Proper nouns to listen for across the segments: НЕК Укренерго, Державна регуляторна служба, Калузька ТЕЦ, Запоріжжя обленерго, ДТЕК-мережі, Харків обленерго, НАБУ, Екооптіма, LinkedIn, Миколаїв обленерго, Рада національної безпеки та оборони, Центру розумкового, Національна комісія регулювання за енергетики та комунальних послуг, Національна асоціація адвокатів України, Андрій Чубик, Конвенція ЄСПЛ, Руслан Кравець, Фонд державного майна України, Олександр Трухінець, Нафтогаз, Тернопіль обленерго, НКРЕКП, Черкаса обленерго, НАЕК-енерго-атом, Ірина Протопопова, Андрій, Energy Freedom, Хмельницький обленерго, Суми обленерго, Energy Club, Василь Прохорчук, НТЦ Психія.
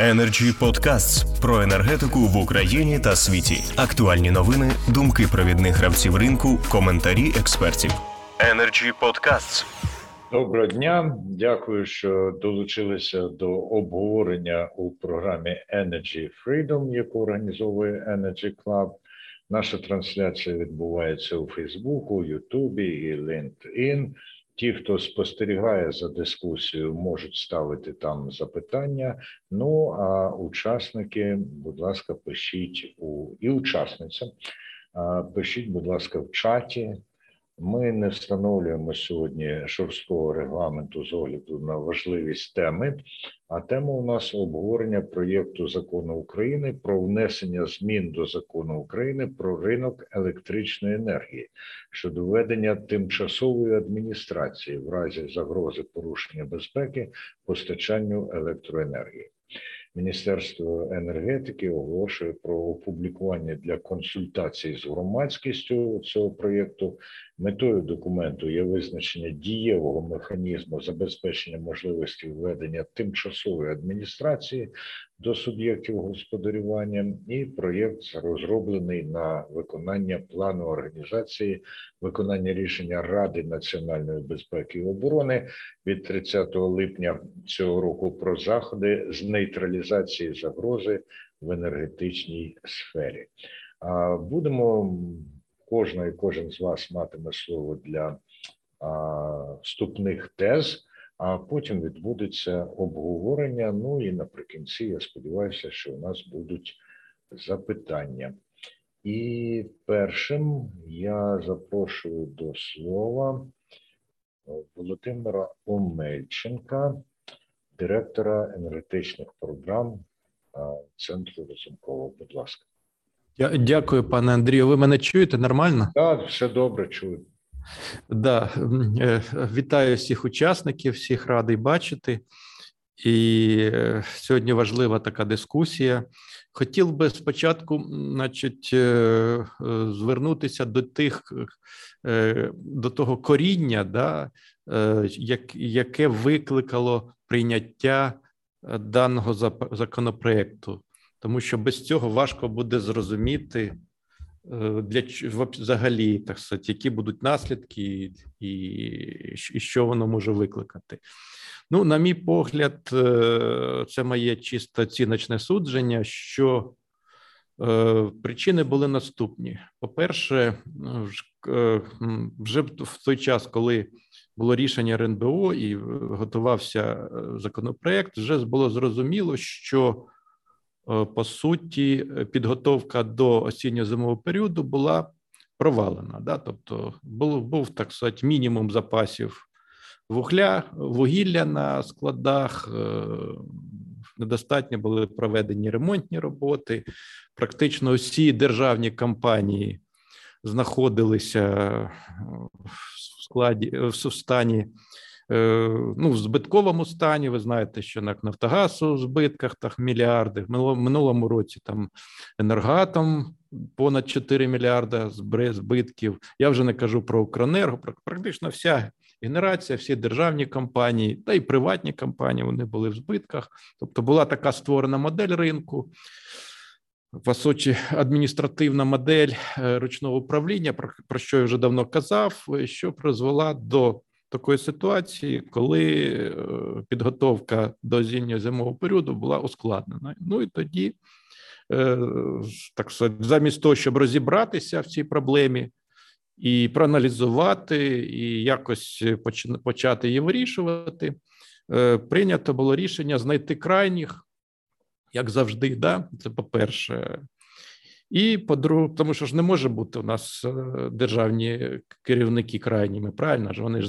Energy Podcasts про енергетику в Україні та світі. Актуальні новини, думки провідних гравців ринку, коментарі експертів. Energy Podcasts. Доброго дня. Дякую, що долучилися до обговорення у програмі Energy Freedom, яку організовує Energy Club. Наша трансляція відбувається у Фейсбуку, Ютубі і LinkedIn. Ті, хто спостерігає за дискусією, можуть ставити там запитання. Ну, а учасники, будь ласка, пишіть і учасницям, пишіть, будь ласка, в чаті. Ми не встановлюємо сьогодні жорсткого регламенту з огляду на важливість теми, а тема у нас обговорення проєкту закону України про внесення змін до закону України про ринок електричної енергії щодо введення тимчасової адміністрації в разі загрози порушення безпеки постачанню електроенергії. Міністерство енергетики оголошує про опублікування для консультацій з громадськістю цього проєкту. Метою документу є визначення дієвого механізму забезпечення можливості введення тимчасової адміністрації до суб'єктів господарювання, і проєкт розроблений на виконання плану організації виконання рішення Ради національної безпеки і оборони від 30 липня цього року про заходи з нейтралізації загрози в енергетичній сфері. Будемо, кожен з вас матиме слово для вступних тез, а потім відбудеться обговорення, ну і наприкінці, я сподіваюся, що у нас будуть запитання. І першим я запрошую до слова Володимира Омельченка, директора енергетичних програм Центру розумкового. Будь ласка. Дякую, пане Андрію. Ви мене чуєте нормально? Так, все добре, чую. Да, вітаю всіх учасників, всіх радий бачити. І сьогодні важлива така дискусія. Хотів би спочатку, звернутися до того коріння, да, яке викликало прийняття даного законопроекту. Тому що без цього важко буде зрозуміти, взагалі, так сказати, які будуть наслідки і що воно може викликати. Ну, на мій погляд, це моє чисто оціночне судження, що причини були наступні. По-перше, вже в той час, коли було рішення РНБО і готувався законопроект, вже було зрозуміло, що по суті, підготовка до осінньо-зимового періоду була провалена. Да? Тобто був, так сказати, мінімум запасів вугілля на складах, недостатньо були проведені ремонтні роботи. Практично усі державні компанії знаходилися в стані, в збитковому стані. Ви знаєте, що НАК «Нафтогаз» у збитках, мільярди. В минулому році там «Енергоатом» понад 4 мільярда збитків. Я вже не кажу про «Укренерго», практично вся генерація, всі державні компанії, та й приватні компанії, вони були в збитках. Тобто була така створена модель ринку, по суті, адміністративна модель ручного управління, про що я вже давно казав, що призвела до такої ситуації, коли підготовка до осінньо-зимового періоду була ускладнена. Ну і тоді, так сказати, замість того, щоб розібратися в цій проблемі і проаналізувати, і якось почати її вирішувати, прийнято було рішення знайти крайніх, як завжди, да? Це по-перше. І по-друге, тому що ж не може бути у нас державні керівники крайніми, правильно ж? Вони ж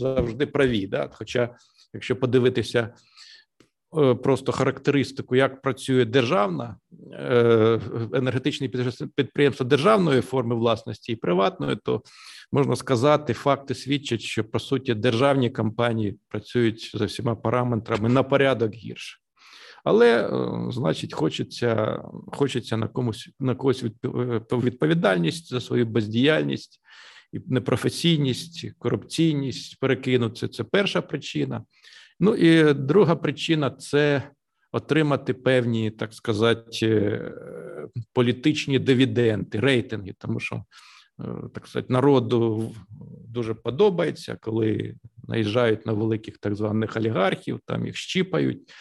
завжди праві, да? Хоча, якщо подивитися просто характеристику, як працює державна, енергетичні підприємства державної форми власності і приватної, то можна сказати, факти свідчать, що, по суті, державні компанії працюють за всіма параметрами на порядок гірше. Але, значить, хочеться на когось відповідальність за свою бездіяльність, непрофесійність, корупційність перекинути. Це перша причина. Ну і друга причина – це отримати певні, так сказати, політичні дивіденди, рейтинги, тому що, так сказати, народу дуже подобається, коли наїжджають на великих так званих олігархів, там їх щіпають,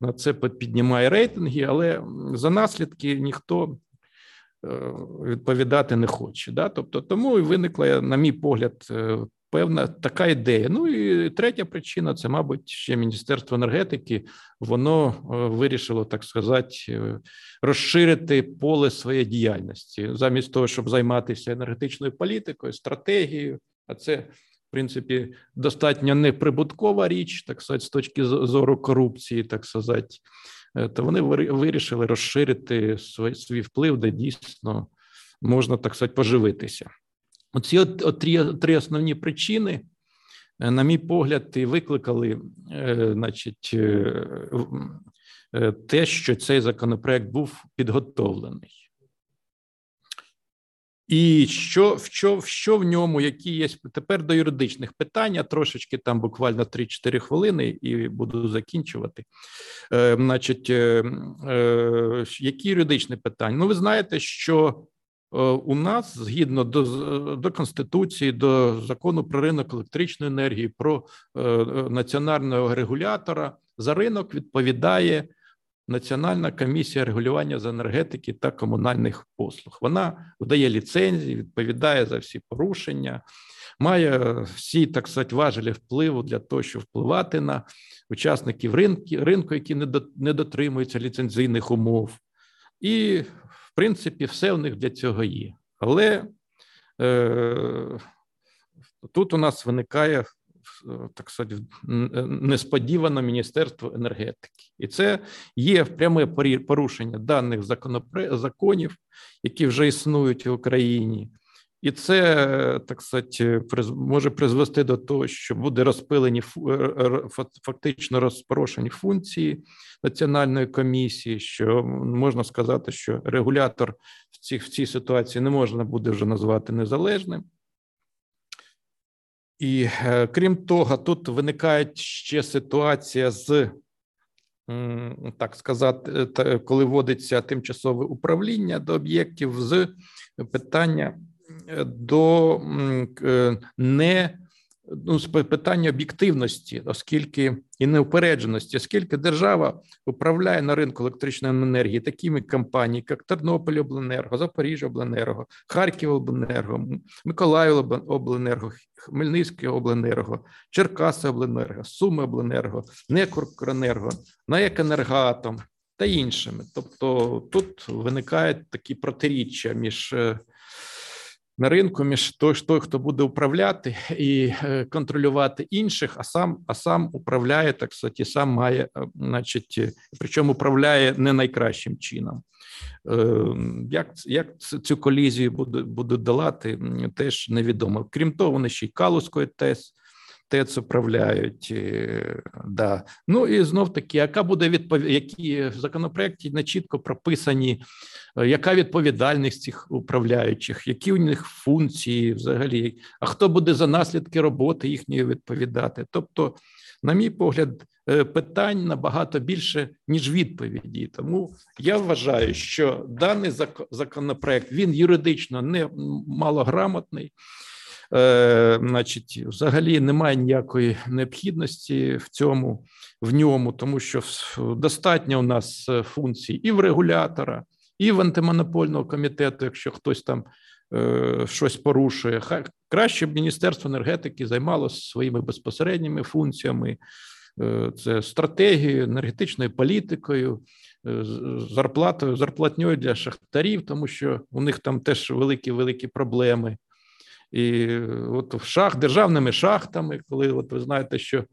на це піднімає рейтинги, але за наслідки ніхто відповідати не хоче. Да? Тобто, тому і виникла, на мій погляд, певна така ідея. Ну і третя причина – це, мабуть, ще Міністерство енергетики, воно вирішило, так сказати, розширити поле своєї діяльності. Замість того, щоб займатися енергетичною політикою, стратегією, а це, в принципі, достатньо неприбуткова річ, так сказати, з точки зору корупції, так сказати, то вони вирішили розширити свій вплив, де дійсно можна, так сказати, поживитися. Оці три основні причини, на мій погляд, і викликали, значить, те, що цей законопроект був підготовлений. І що в ньому, які є тепер до юридичних питань, трошечки там буквально 3-4 хвилини і буду закінчувати. Значить, які юридичні питання? Ну, ви знаєте, що у нас, згідно до Конституції, до закону про ринок електричної енергії, про національного регулятора, за ринок відповідає Національна комісія регулювання за енергетики та комунальних послуг. Вона видає ліцензії, відповідає за всі порушення, має всі, так сказати, важелі впливу для того, щоб впливати на учасників ринку, які не дотримуються ліцензійних умов. І, в принципі, все в них для цього є. Але тут у нас виникає, так сказати, несподівано Міністерство енергетики. І це є пряме порушення даних законів, які вже існують в Україні. І це, так сказати, може призвести до того, що буде розпилені, фактично розпорошені функції Національної комісії, що можна сказати, що регулятор в цій ситуації не можна буде вже назвати незалежним. І, крім того, тут виникає ще ситуація з, так сказати, коли вводиться тимчасове управління до об'єктів, з питання до питання об'єктивності, оскільки і неупередженості, оскільки держава управляє на ринку електричної енергії такими компаніями, як Тернопіль обленерго, Запоріжжя обленерго, Харків обленерго, Миколаїв обленерго, Хмельницький обленерго, Черкаса обленерго, Суми обленерго, НЕК Укренерго, НАЕК-енерго-атом та іншими. Тобто тут виникають такі протиріччя між на ринку, між той, хто буде управляти і контролювати інших, а сам управляє, так сказати, сам має, значить, причому управляє не найкращим чином. Як цю колізію будуть долати, теж невідомо. Крім того, вони ще й Калузькою ТЕЦ управляють. Да. Ну і знов-таки, яка буде які в законопроєкті не чітко прописані, яка відповідальність цих управляючих, які у них функції взагалі, а хто буде за наслідки роботи їхньої відповідати. Тобто, на мій погляд, питань набагато більше, ніж відповіді. Тому я вважаю, що даний законопроєкт, він юридично не малограмотний, значить, взагалі немає ніякої необхідності в ньому, тому що достатньо у нас функцій і в регулятора, і в Антимонопольного комітету, якщо хтось там щось порушує. Краще б Міністерство енергетики займалося своїми безпосередніми функціями, це стратегією, енергетичною політикою, зарплатньою для шахтарів, тому що у них там теж великі проблеми. І от державними шахтами, коли, от ви знаєте, що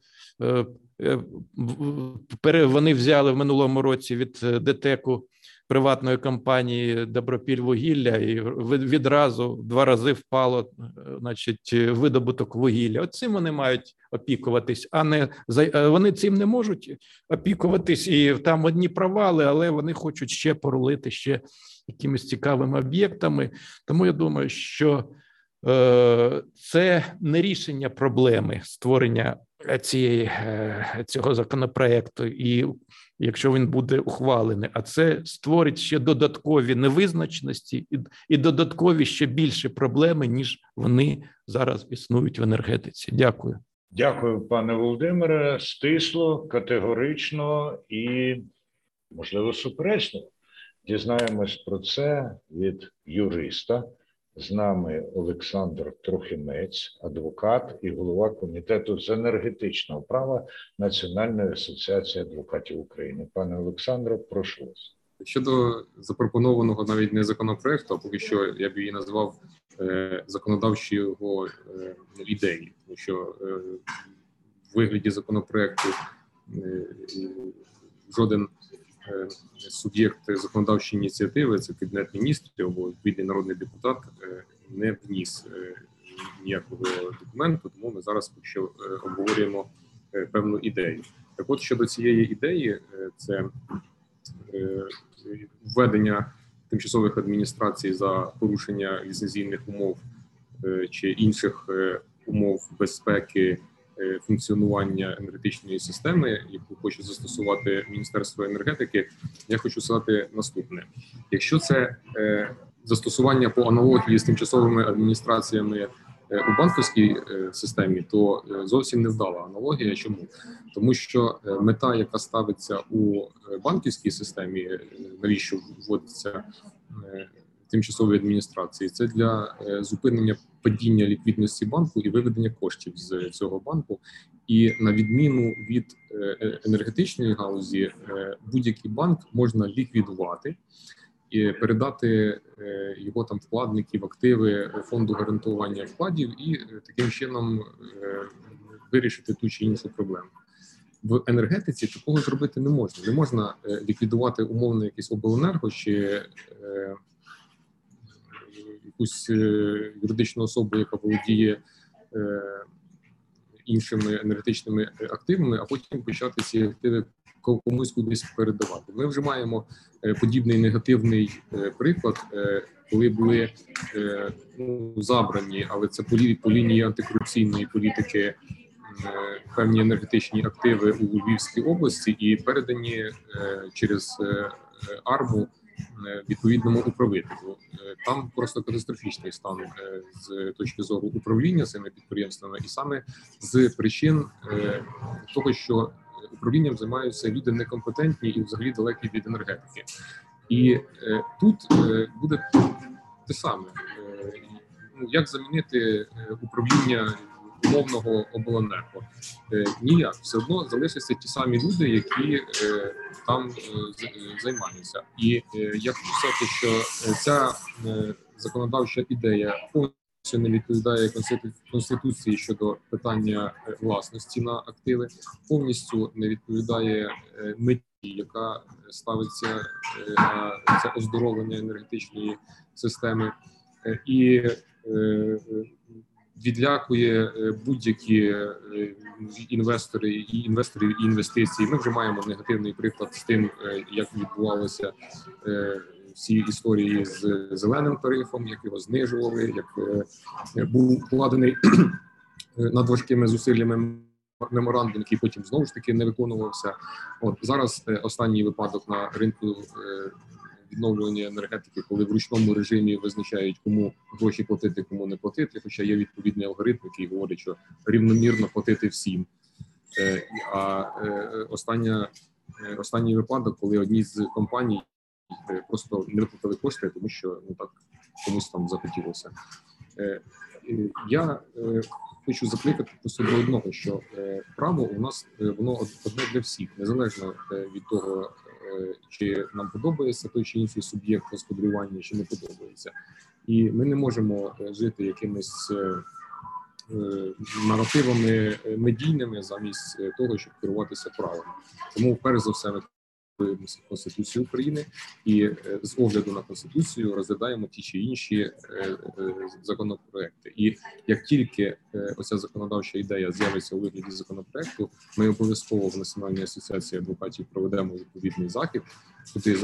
вони взяли в минулому році від ДТЕКу приватної компанії «Добропільвугілля» і відразу 2 рази впало, значить, видобуток вугілля. От цим вони мають опікуватись, вони цим не можуть опікуватись, і там одні провали, але вони хочуть ще порулити ще якимись цікавими об'єктами. Тому я думаю, що це не рішення проблеми створення цього законопроекту, і якщо він буде ухвалений, а це створить ще додаткові невизначеності і додаткові ще більші проблеми, ніж вони зараз існують в енергетиці. Дякую. Дякую, пане Володимире. Стисло, категорично і, можливо, суперечно. Дізнаємось про це від юриста. З нами Олександр Трухінець, адвокат і голова Комітету з енергетичного права Національної асоціації адвокатів України. Пане Олександре, прошу вас. Щодо запропонованого навіть не законопроекту, а поки що я б її назвав законодавчою його ідеї, тому що в вигляді законопроекту жоден суб'єкт законодавчої ініціативи, це Кабінет міністрів або відповідний народний депутат, не вніс ніякого документу, тому ми зараз якщо обговорюємо певну ідею. Так от, щодо цієї ідеї, це введення тимчасових адміністрацій за порушення ліцензійних умов чи інших умов безпеки функціонування енергетичної системи, яку хоче застосувати Міністерство енергетики, я хочу сказати наступне. Якщо це застосування по аналогії з тимчасовими адміністраціями у банківській системі, то зовсім не вдала аналогія. Чому? Тому що мета, яка ставиться у банківській системі, навіщо вводиться тимчасової адміністрації, це для зупинення падіння ліквідності банку і виведення коштів з цього банку. І на відміну від енергетичної галузі, будь-який банк можна ліквідувати і передати його там вкладників, активи фонду гарантування вкладів і таким чином вирішити ту чи іншу проблему. В енергетиці такого зробити не можна. Не можна ліквідувати умовно якийсь обленерго чи якусь юридичну особу, яка володіє іншими енергетичними активами, а потім почати ці активи комусь кудись передавати. Ми вже маємо подібний негативний приклад, коли були забрані, але це по лінії антикорупційної політики, певні енергетичні активи у Львівській області і передані через АРМУ відповідному управителю. Там просто катастрофічний стан з точки зору управління цими підприємствами, і саме з причин того, що управлінням займаються люди некомпетентні і взагалі далекі від енергетики. І тут буде те саме. Як замінити управління умовного обленерго? Ніяк. Все одно залишаться ті самі люди, які там займаються. І я хочу сказати, що ця законодавча ідея повністю не відповідає Конституції щодо питання власності на активи, повністю не відповідає меті, яка ставиться на це оздоровлення енергетичної системи. І відлякує будь-які інвестори і інвестиції. Ми вже маємо негативний приклад з тим, як відбувалися всі історії з зеленим тарифом, як його знижували, як був укладений надважкими зусиллями меморандум, який потім знову ж таки не виконувався. От зараз останній випадок на ринку відновлювання енергетики, коли в ручному режимі визначають, кому гроші платити, кому не платити, хоча є відповідний алгоритм, який говорить, що рівномірно платити всім. А останній випадок, коли одні з компаній просто не виплатили кошти, тому що так комусь там захотілося. Я хочу закликати просто до одного, що право у нас воно одне для всіх, незалежно від того, чи нам подобається той чи інший суб'єкт господарювання, чи не подобається. І ми не можемо жити якимись наративами медійними замість того, щоб керуватися правом. Тому, перш за все, ми Конституцію України і з огляду на Конституцію розглядаємо ті чи інші законопроекти. І як тільки оця законодавча ідея з'явиться у вигляді законопроекту, ми обов'язково в Національній асоціації адвокатів проведемо відповідний захід, куди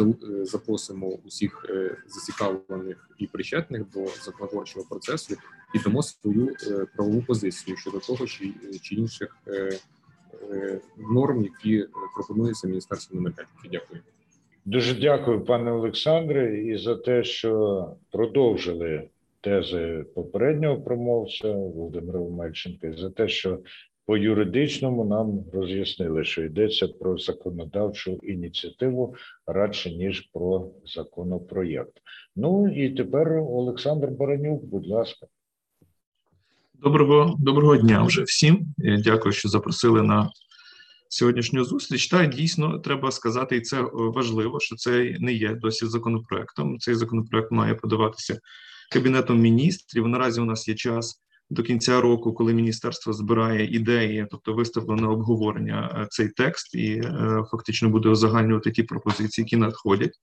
запросимо усіх зацікавлених і причетних до законодавчого процесу і дамо свою правову позицію щодо того чи інших норм, які пропонуються Міністерством енергетики. Дякую. Дуже дякую, пане Олександре, і за те, що продовжили тези попереднього промовця Володимира Омельченка, і за те, що по юридичному нам роз'яснили, що йдеться про законодавчу ініціативу радше, ніж про законопроєкт. Ну і тепер Олександр Боронюк, будь ласка. Доброго дня вже всім. Дякую, що запросили на сьогоднішню зустріч. Та дійсно треба сказати, і це важливо, що це не є досі законопроектом. Цей законопроект має подаватися Кабінетом міністрів. Наразі у нас є час до кінця року, коли міністерство збирає ідеї, тобто виставлено на обговорення цей текст і фактично буде узагальнювати ті пропозиції, які надходять.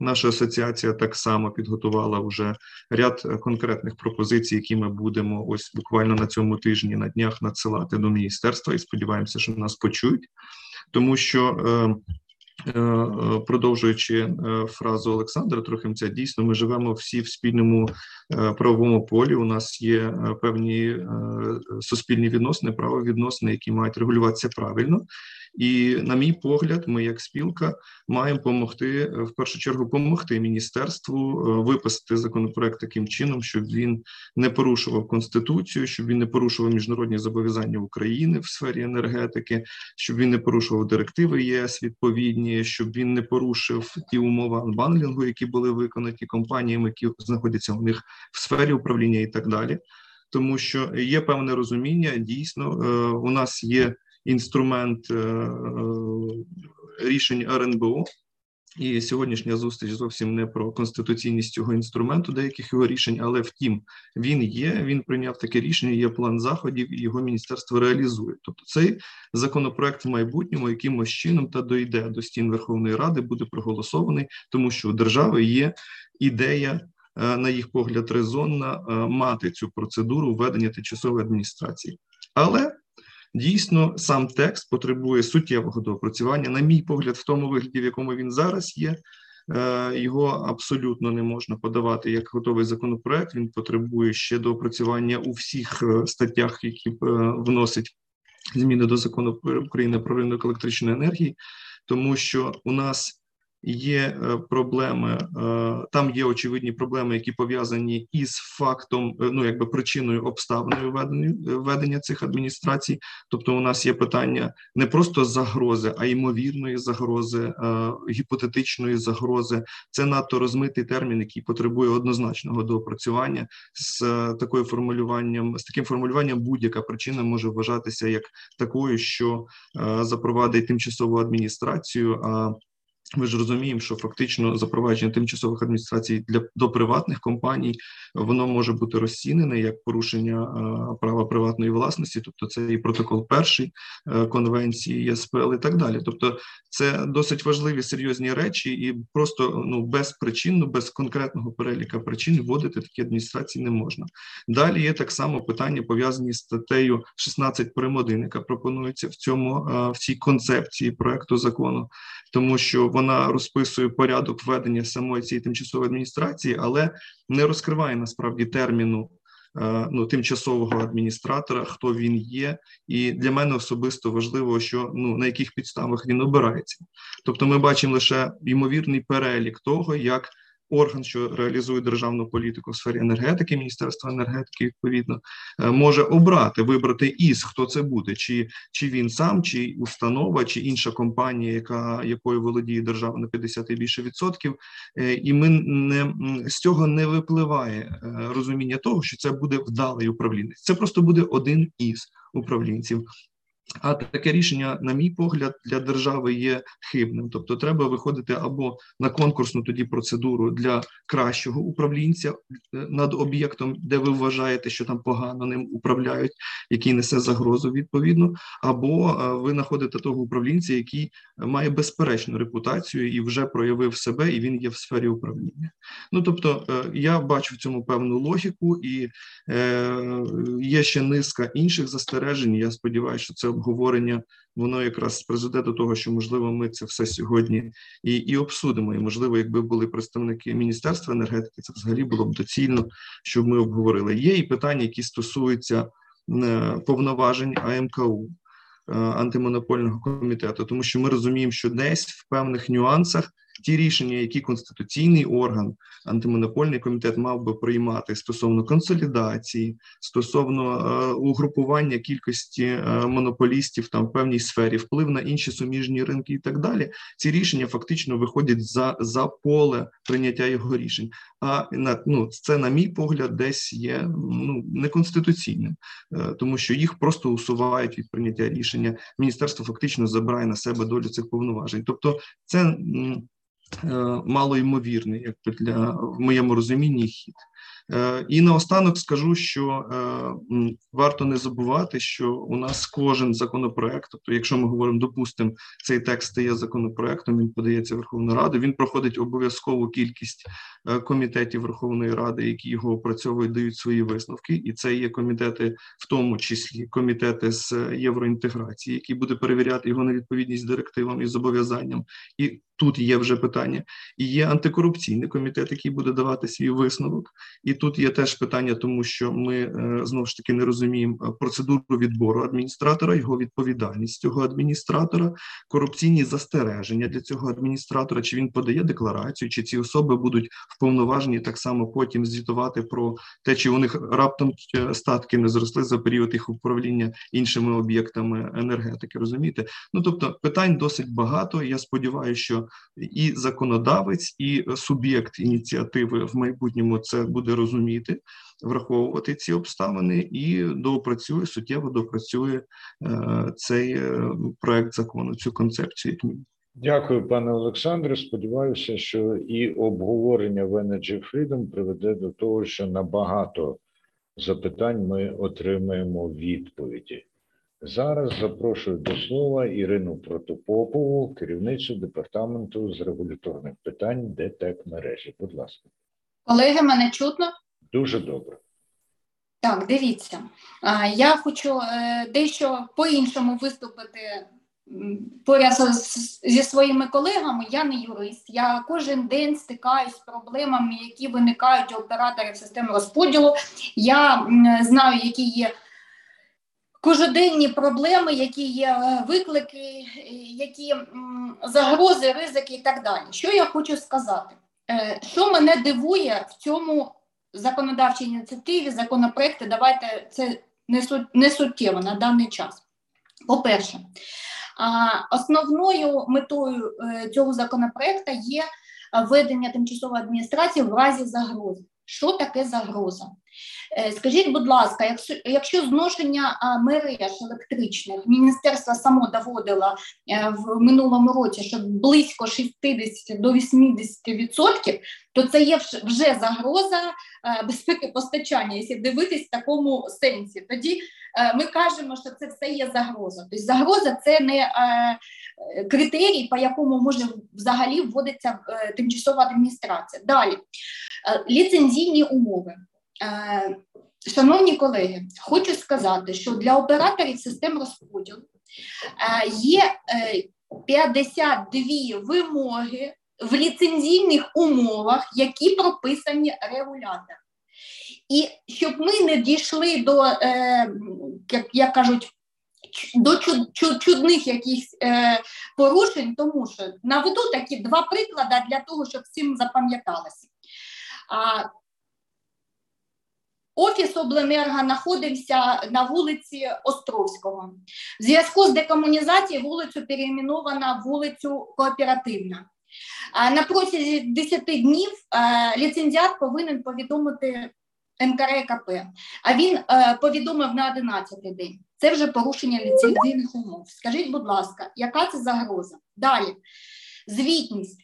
Наша асоціація так само підготувала вже ряд конкретних пропозицій, які ми будемо ось буквально на цьому тижні, на днях надсилати до міністерства і сподіваємося, що нас почують. Тому що, продовжуючи фразу Олександра Трухінця, дійсно ми живемо всі в спільному правовому полі, у нас є певні суспільні відносини, правовідносини, які мають регулюватися правильно. І, на мій погляд, ми як спілка маємо в першу чергу помогти міністерству виписати законопроект таким чином, щоб він не порушував Конституцію, щоб він не порушував міжнародні зобов'язання України в сфері енергетики, щоб він не порушував директиви ЄС відповідні, щоб він не порушив ті умови анбандлінгу, які були виконані компаніями, які знаходяться у них в сфері управління і так далі. Тому що є певне розуміння, дійсно, у нас є інструмент рішень РНБО, і сьогоднішня зустріч зовсім не про конституційність цього інструменту, деяких його рішень, але втім, він є, він прийняв таке рішення, є план заходів, і його міністерство реалізує. Тобто цей законопроект в майбутньому якимось чином та дійде до стін Верховної Ради, буде проголосований, тому що у держави є ідея, на їх погляд, резонна, мати цю процедуру введення тимчасової адміністрації. Але дійсно, сам текст потребує суттєвого доопрацювання. На мій погляд, в тому вигляді, в якому він зараз є, його абсолютно не можна подавати як готовий законопроект. Він потребує ще доопрацювання у всіх статтях, які вносить зміни до закону України про ринок електричної енергії, тому що у нас є проблеми, там є очевидні проблеми, які пов'язані із фактом, причиною обставиною введення цих адміністрацій. Тобто у нас є питання не просто загрози, а ймовірної загрози, гіпотетичної загрози. Це надто розмитий термін, який потребує однозначного доопрацювання. З таким формулюванням будь-яка причина може вважатися як такою, що запровадить тимчасову адміністрацію, а ми ж розуміємо, що фактично запровадження тимчасових адміністрацій до приватних компаній, воно може бути розцінене як порушення права приватної власності, тобто це і протокол перший Конвенції ЄСПЛ і так далі. Тобто це досить важливі, серйозні речі і просто безпричинно, без конкретного переліка причин вводити такі адміністрації не можна. Далі є так само питання, пов'язані з статтею 16 прим. 1, яка пропонується в цій концепції проекту закону, тому що вона розписує порядок введення самої цієї тимчасової адміністрації, але не розкриває насправді терміну тимчасового адміністратора, хто він є, і для мене особисто важливо, що на яких підставах він обирається. Тобто ми бачимо лише ймовірний перелік того, як орган, що реалізує державну політику в сфері енергетики, Міністерство енергетики, відповідно, може вибрати хто це буде, чи він сам, чи установа, чи інша компанія, якою володіє держава на 50 і більше відсотків, і з цього не випливає розуміння того, що це буде вдалий управлінець. Це просто буде один із управлінців. А таке рішення, на мій погляд, для держави є хибним. Тобто треба виходити або на конкурсну тоді процедуру для кращого управлінця над об'єктом, де ви вважаєте, що там погано ним управляють, який несе загрозу відповідно, або ви знаходите того управлінця, який має безперечну репутацію і вже проявив себе, і він є в сфері управління. Ну, тобто, я бачу в цьому певну логіку, і є ще низка інших застережень. Я сподіваюся, що це обговорення, воно якраз призведе до того, що, можливо, ми це все сьогодні і обсудимо. І, можливо, якби були представники Міністерства енергетики, це взагалі було б доцільно, щоб ми обговорили. Є і питання, які стосуються повноважень АМКУ, Антимонопольного комітету, тому що ми розуміємо, що десь в певних нюансах ті рішення, які конституційний орган, Антимонопольний комітет мав би приймати стосовно консолідації, стосовно угрупування кількості монополістів там в певній сфері, вплив на інші суміжні ринки і так далі, ці рішення фактично виходять за поле прийняття його рішень. А це, на мій погляд, десь є неконституційним, тому що їх просто усувають від прийняття рішення. Міністерство фактично забирає на себе долю цих повноважень. Тобто це малоймовірний, як для, в моєму розумінні, хід. І наостанок скажу, що варто не забувати, що у нас кожен законопроект, тобто якщо ми говоримо, допустимо, цей текст стає законопроектом, він подається в Верховну Раду, він проходить обов'язкову кількість комітетів Верховної Ради, які його опрацьовують, дають свої висновки, і це є комітети, в тому числі комітети з євроінтеграції, які буде перевіряти його на відповідність директивам і зобов'язанням, і тут є вже питання, і є антикорупційний комітет, який буде давати свій висновок, і тут є теж питання, тому що ми, знову ж таки, не розуміємо процедуру відбору адміністратора, його відповідальність цього адміністратора, корупційні застереження для цього адміністратора, чи він подає декларацію, чи ці особи будуть вповноважені так само потім звітувати про те, чи у них раптом статки не зросли за період їх управління іншими об'єктами енергетики, розумієте? Тобто питань досить багато, я сподіваюся, що і законодавець, і суб'єкт ініціативи в майбутньому це буде розуміти, враховувати ці обставини і суттєво допрацює цей проект закону, цю концепцію. Дякую, пане Олександре. Сподіваюся, що і обговорення в Energy Freedom приведе до того, що на багато запитань ми отримаємо відповіді. Зараз запрошую до слова Ірину Протопопову, керівницю департаменту з регуляторних питань ДТЕК-мережі. Будь ласка. Колеги, мене чутно? Дуже добре. Так, дивіться. Я хочу дещо по-іншому виступити поряд зі своїми колегами. Я не юрист. Я кожен день стикаюсь з проблемами, які виникають у операторів систем розподілу. Я знаю, які є кожноденні проблеми, які є виклики, які загрози, ризики і так далі. Що я хочу сказати? Що мене дивує в цьому законодавчій ініціативі, законопроекти, давайте це не суттєво на даний час. По-перше, основною метою цього законопроекту є введення тимчасової адміністрації в разі загрози. Що таке загроза? Скажіть, будь ласка, якщо зношення мереж електричних, міністерство само доводило в минулому році, що близько 60 до 80%, то це є вже загроза безпеки постачання, якщо дивитись в такому сенсі. Тоді ми кажемо, що це все є загроза. Тобто загроза – це не критерій, по якому може взагалі вводиться тимчасова адміністрація. Далі, ліцензійні умови. Шановні колеги, хочу сказати, що для операторів систем розподілу є 52 вимоги в ліцензійних умовах, які прописані регулятором. І щоб ми не дійшли до, як кажуть, до чудних якихось порушень, тому що наведу такі два приклади для того, щоб всім запам'яталося. Офіс обленерго знаходився на вулиці Островського. В зв'язку з декомунізацією вулицю перейменовано вулицю Кооперативна. На протязі 10 днів ліцензіат повинен повідомити НКРЕКП, а він повідомив на 11-й день. Це вже порушення ліцензійних умов. Скажіть, будь ласка, яка це загроза? Далі. Звітність.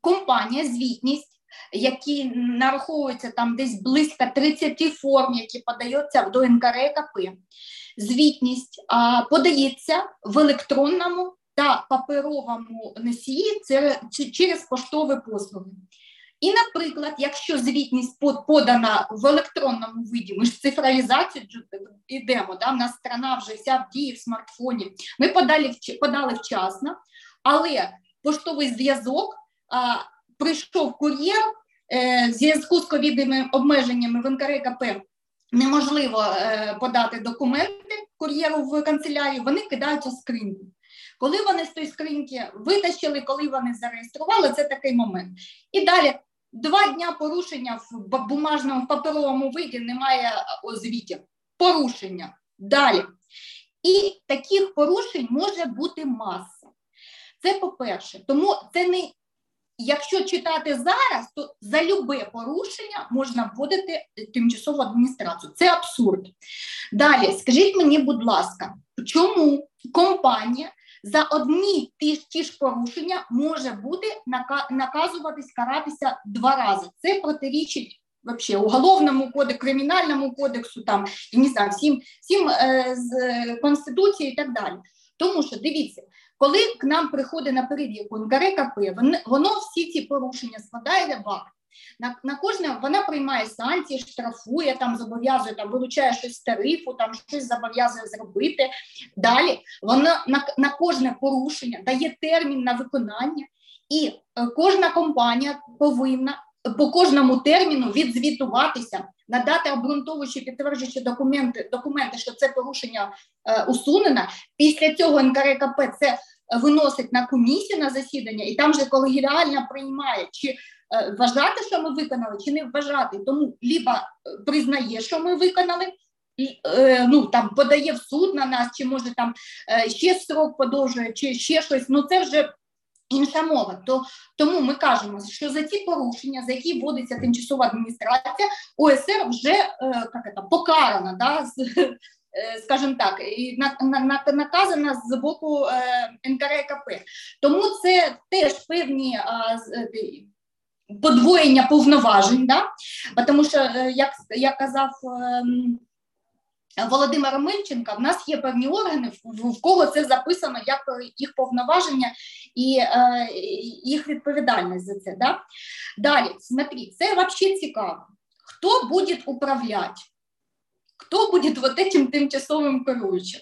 Компанія, звітність, які нараховуються там десь близько 30 форм, які подаються до НКРЕКП. Звітність подається в електронному та паперовому носії через поштові послуги. І, наприклад, якщо звітність подана в електронному виді, ми ж цифровізацію йдемо, да? У нас страна вже вся в дії, в смартфоні, ми подали вчасно, але поштовий зв'язок, прийшов кур'єр, в зв'язку з ковідними обмеженнями в НКРЕКП неможливо подати документи кур'єру в канцелярію, вони кидають у скриньку. Коли вони з тої скриньки витащили, коли вони зареєстрували, це такий момент. І далі, 2 дня порушення в бумажному, в паперовому виді, немає звітів. Порушення. Далі. І таких порушень може бути маса. Це по-перше. Тому це не... Якщо читати зараз, то за любе порушення можна вводити тимчасову адміністрацію. Це абсурд. Далі, скажіть мені, будь ласка, чому компанія за одні ті ж порушення може бути наказуватись, каратися 2 рази? Це протирічить взагалі Уголовному кодексу, Кримінальному кодексу, там, не знаю, всім з Конституції і так далі. Тому що, дивіться, коли к нам приходить на перевірку НКРЕКП, воно всі ці порушення складає в акт. На кожне вона приймає санкції, штрафує, там, зобов'язує, там, вилучає щось з тарифу, там, щось зобов'язує зробити. Далі вона на кожне порушення дає термін на виконання, і кожна компанія повинна по кожному терміну відзвітуватися, надати обґрунтовуючі, підтверджуючі документи, що це порушення усунено. Після цього НКРЕКП це виносить на комісію, на засідання, і там же колегіально приймає, чи вважати, що ми виконали, чи не вважати. Тому либо признає, що ми виконали, ну, там, подає в суд на нас, чи може там ще строк подовжує, чи ще щось, ну це вже... Інша мова. Тому ми кажемо, що за ці порушення, за які вводиться тимчасова адміністрація, ОСР вже покарана, да, скажімо так, і наказана з боку НКРЕКП. Тому це теж певні подвоєння повноважень, да? Тому що, як я казав, Володимир Омельченко, в нас є певні органи, в кого це записано, як їх повноваження і їх відповідальність за це. Да? Далі, смотрите, це взагалі цікаво. Хто буде управляти? Хто буде вот этим тимчасовим керуючим?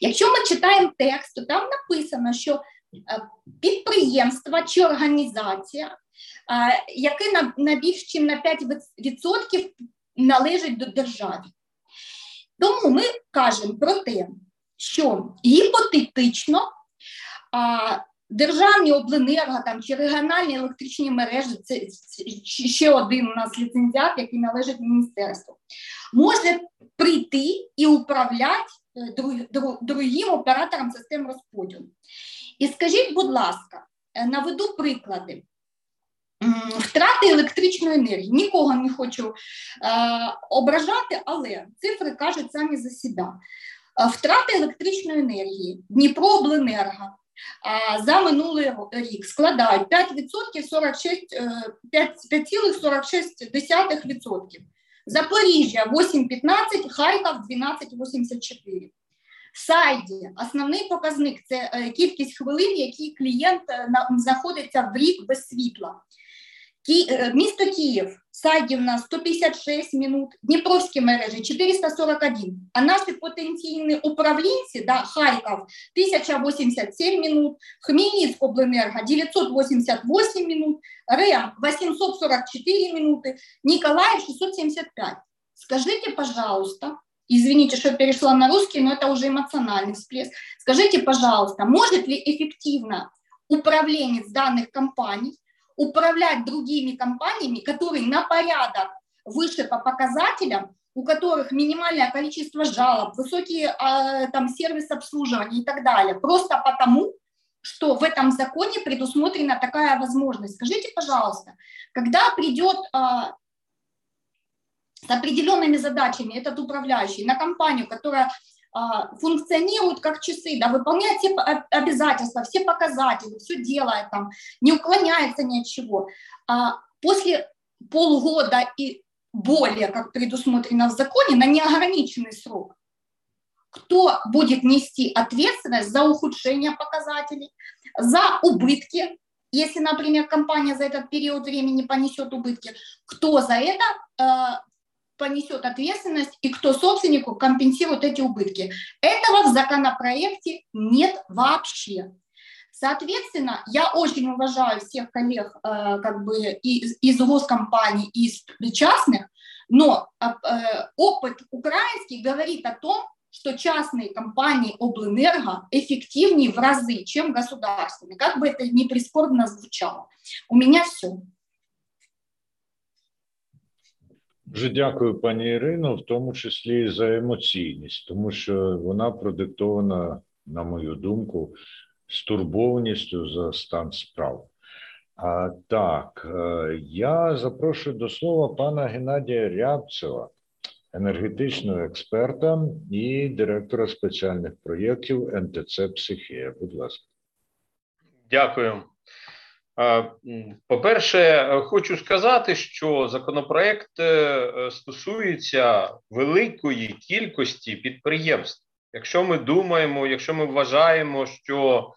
Якщо ми читаємо текст, то там написано, що підприємства чи організація, які на більш ніж на 5% належать до держави. Тому ми кажемо про те, що гіпотетично державні обленерго там, чи регіональні електричні мережі, це ще один у нас ліцензіат, який належить міністерству, може прийти і управляти другим оператором систем розподілу. І скажіть, будь ласка, наведу приклади. Втрати електричної енергії. Нікого не хочу ображати, але цифри кажуть самі за себе. Втрати електричної енергії Дніпрообленерго за минулий рік складають 5,46%. Запоріжжя – 8,15%, Харків – 12,84%. Сайді, основний показник – це кількість хвилин, які клієнт знаходиться в рік без світла. Місто Київ, сайді у нас 156 минут, Дніпровські мережі 441, а наші потенційні управлінці, да, Харків 1087 минут, Хмельницький обленерго 988 минут, РЕМ 844 минути, Миколаїв 675. Скажіть, пожалуйста, извините, что перешла на русский, но это уже эмоциональный всплеск. Скажите, пожалуйста, может ли эффективно управленец данных компаний управлять другими компаниями, которые на порядок выше по показателям, у которых минимальное количество жалоб, высокие там, сервис обслуживания и так далее, просто потому, что в этом законе предусмотрена такая возможность. Скажите, пожалуйста, когда придет... с определенными задачами этот управляющий на компанию, которая функционирует как часы, да, выполняет все обязательства, все показатели, все делает там, не уклоняется ни от чего. После полгода и более, как предусмотрено в законе, на неограниченный срок, кто будет нести ответственность за ухудшение показателей, за убытки, если, например, компания за этот период времени понесет убытки, кто за это понесет ответственность и кто собственнику компенсирует эти убытки. Этого в законопроекте нет вообще. Соответственно, я очень уважаю всех коллег как бы из госкомпаний, из частных, но опыт украинский говорит о том, что частные компании обленерго эффективнее в разы, чем государственные. Как бы это ни прискорбно звучало. У меня все. Дуже дякую, пані Ірино, в тому числі за емоційність, тому що вона продиктована, на мою думку, стурбованістю за стан справ. Так, я запрошую до слова пана Геннадія Рябцева, енергетичного експерта і директора спеціальних проєктів НТЦ «Психія». Будь ласка. Дякую. По-перше, хочу сказати, що законопроект стосується великої кількості підприємств. Якщо ми думаємо, якщо ми вважаємо, що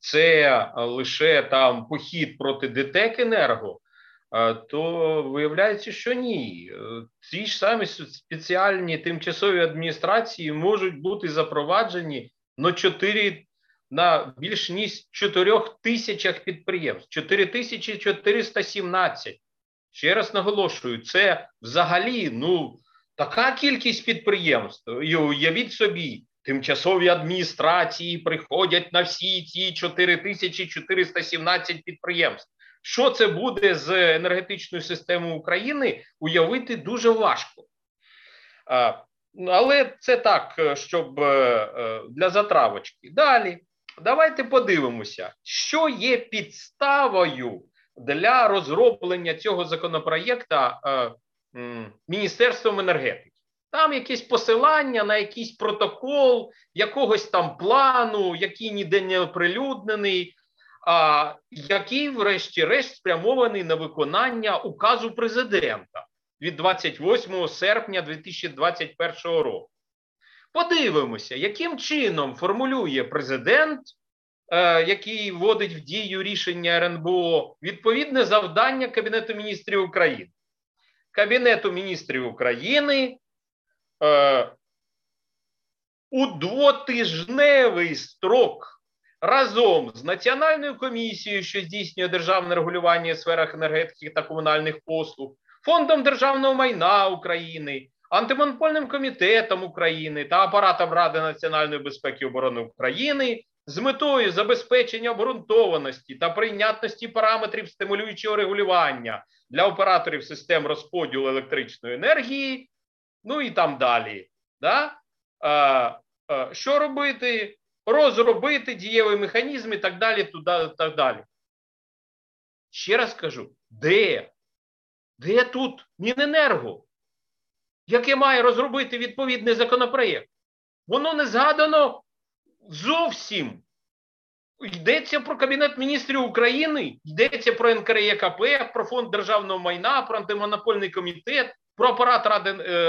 це лише там похід проти ДТЕК-енерго, то виявляється, що ні. Ті ж самі спеціальні тимчасові адміністрації можуть бути запроваджені на більш ніж 4 тисячах підприємств. 4417. Ще раз наголошую, це взагалі, така кількість підприємств. І уявіть собі, тимчасові адміністрації приходять на всі ці 4417 підприємств. Що це буде з енергетичною системою України, уявити дуже важко. Але це так, щоб для затравочки. Далі. Давайте подивимося, що є підставою для розроблення цього законопроєкту Міністерством енергетики. Там якісь посилання на якийсь протокол, якогось там плану, який ніде не оприлюднений, який, врешті-решт, спрямований на виконання указу президента від 28 серпня 2021 року. Подивимося, яким чином формулює президент, який вводить в дію рішення РНБО, відповідне завдання Кабінету міністрів України. Кабінету міністрів України у двотижневий строк разом з Національною комісією, що здійснює державне регулювання у сферах енергетики та комунальних послуг, Фондом державного майна України, Антимонопольним комітетом України та апаратом Ради національної безпеки та оборони України з метою забезпечення обґрунтованості та прийнятності параметрів стимулюючого регулювання для операторів систем розподілу електричної енергії, і там далі. Що робити? Розробити дієвий механізм і так далі, так далі. Ще раз кажу, де? Де тут Міненерго, яке має розробити відповідний законопроєкт? Воно не згадано зовсім. Йдеться про Кабінет міністрів України, йдеться про НКРЕКП, про Фонд державного майна, про Антимонопольний комітет, про апарат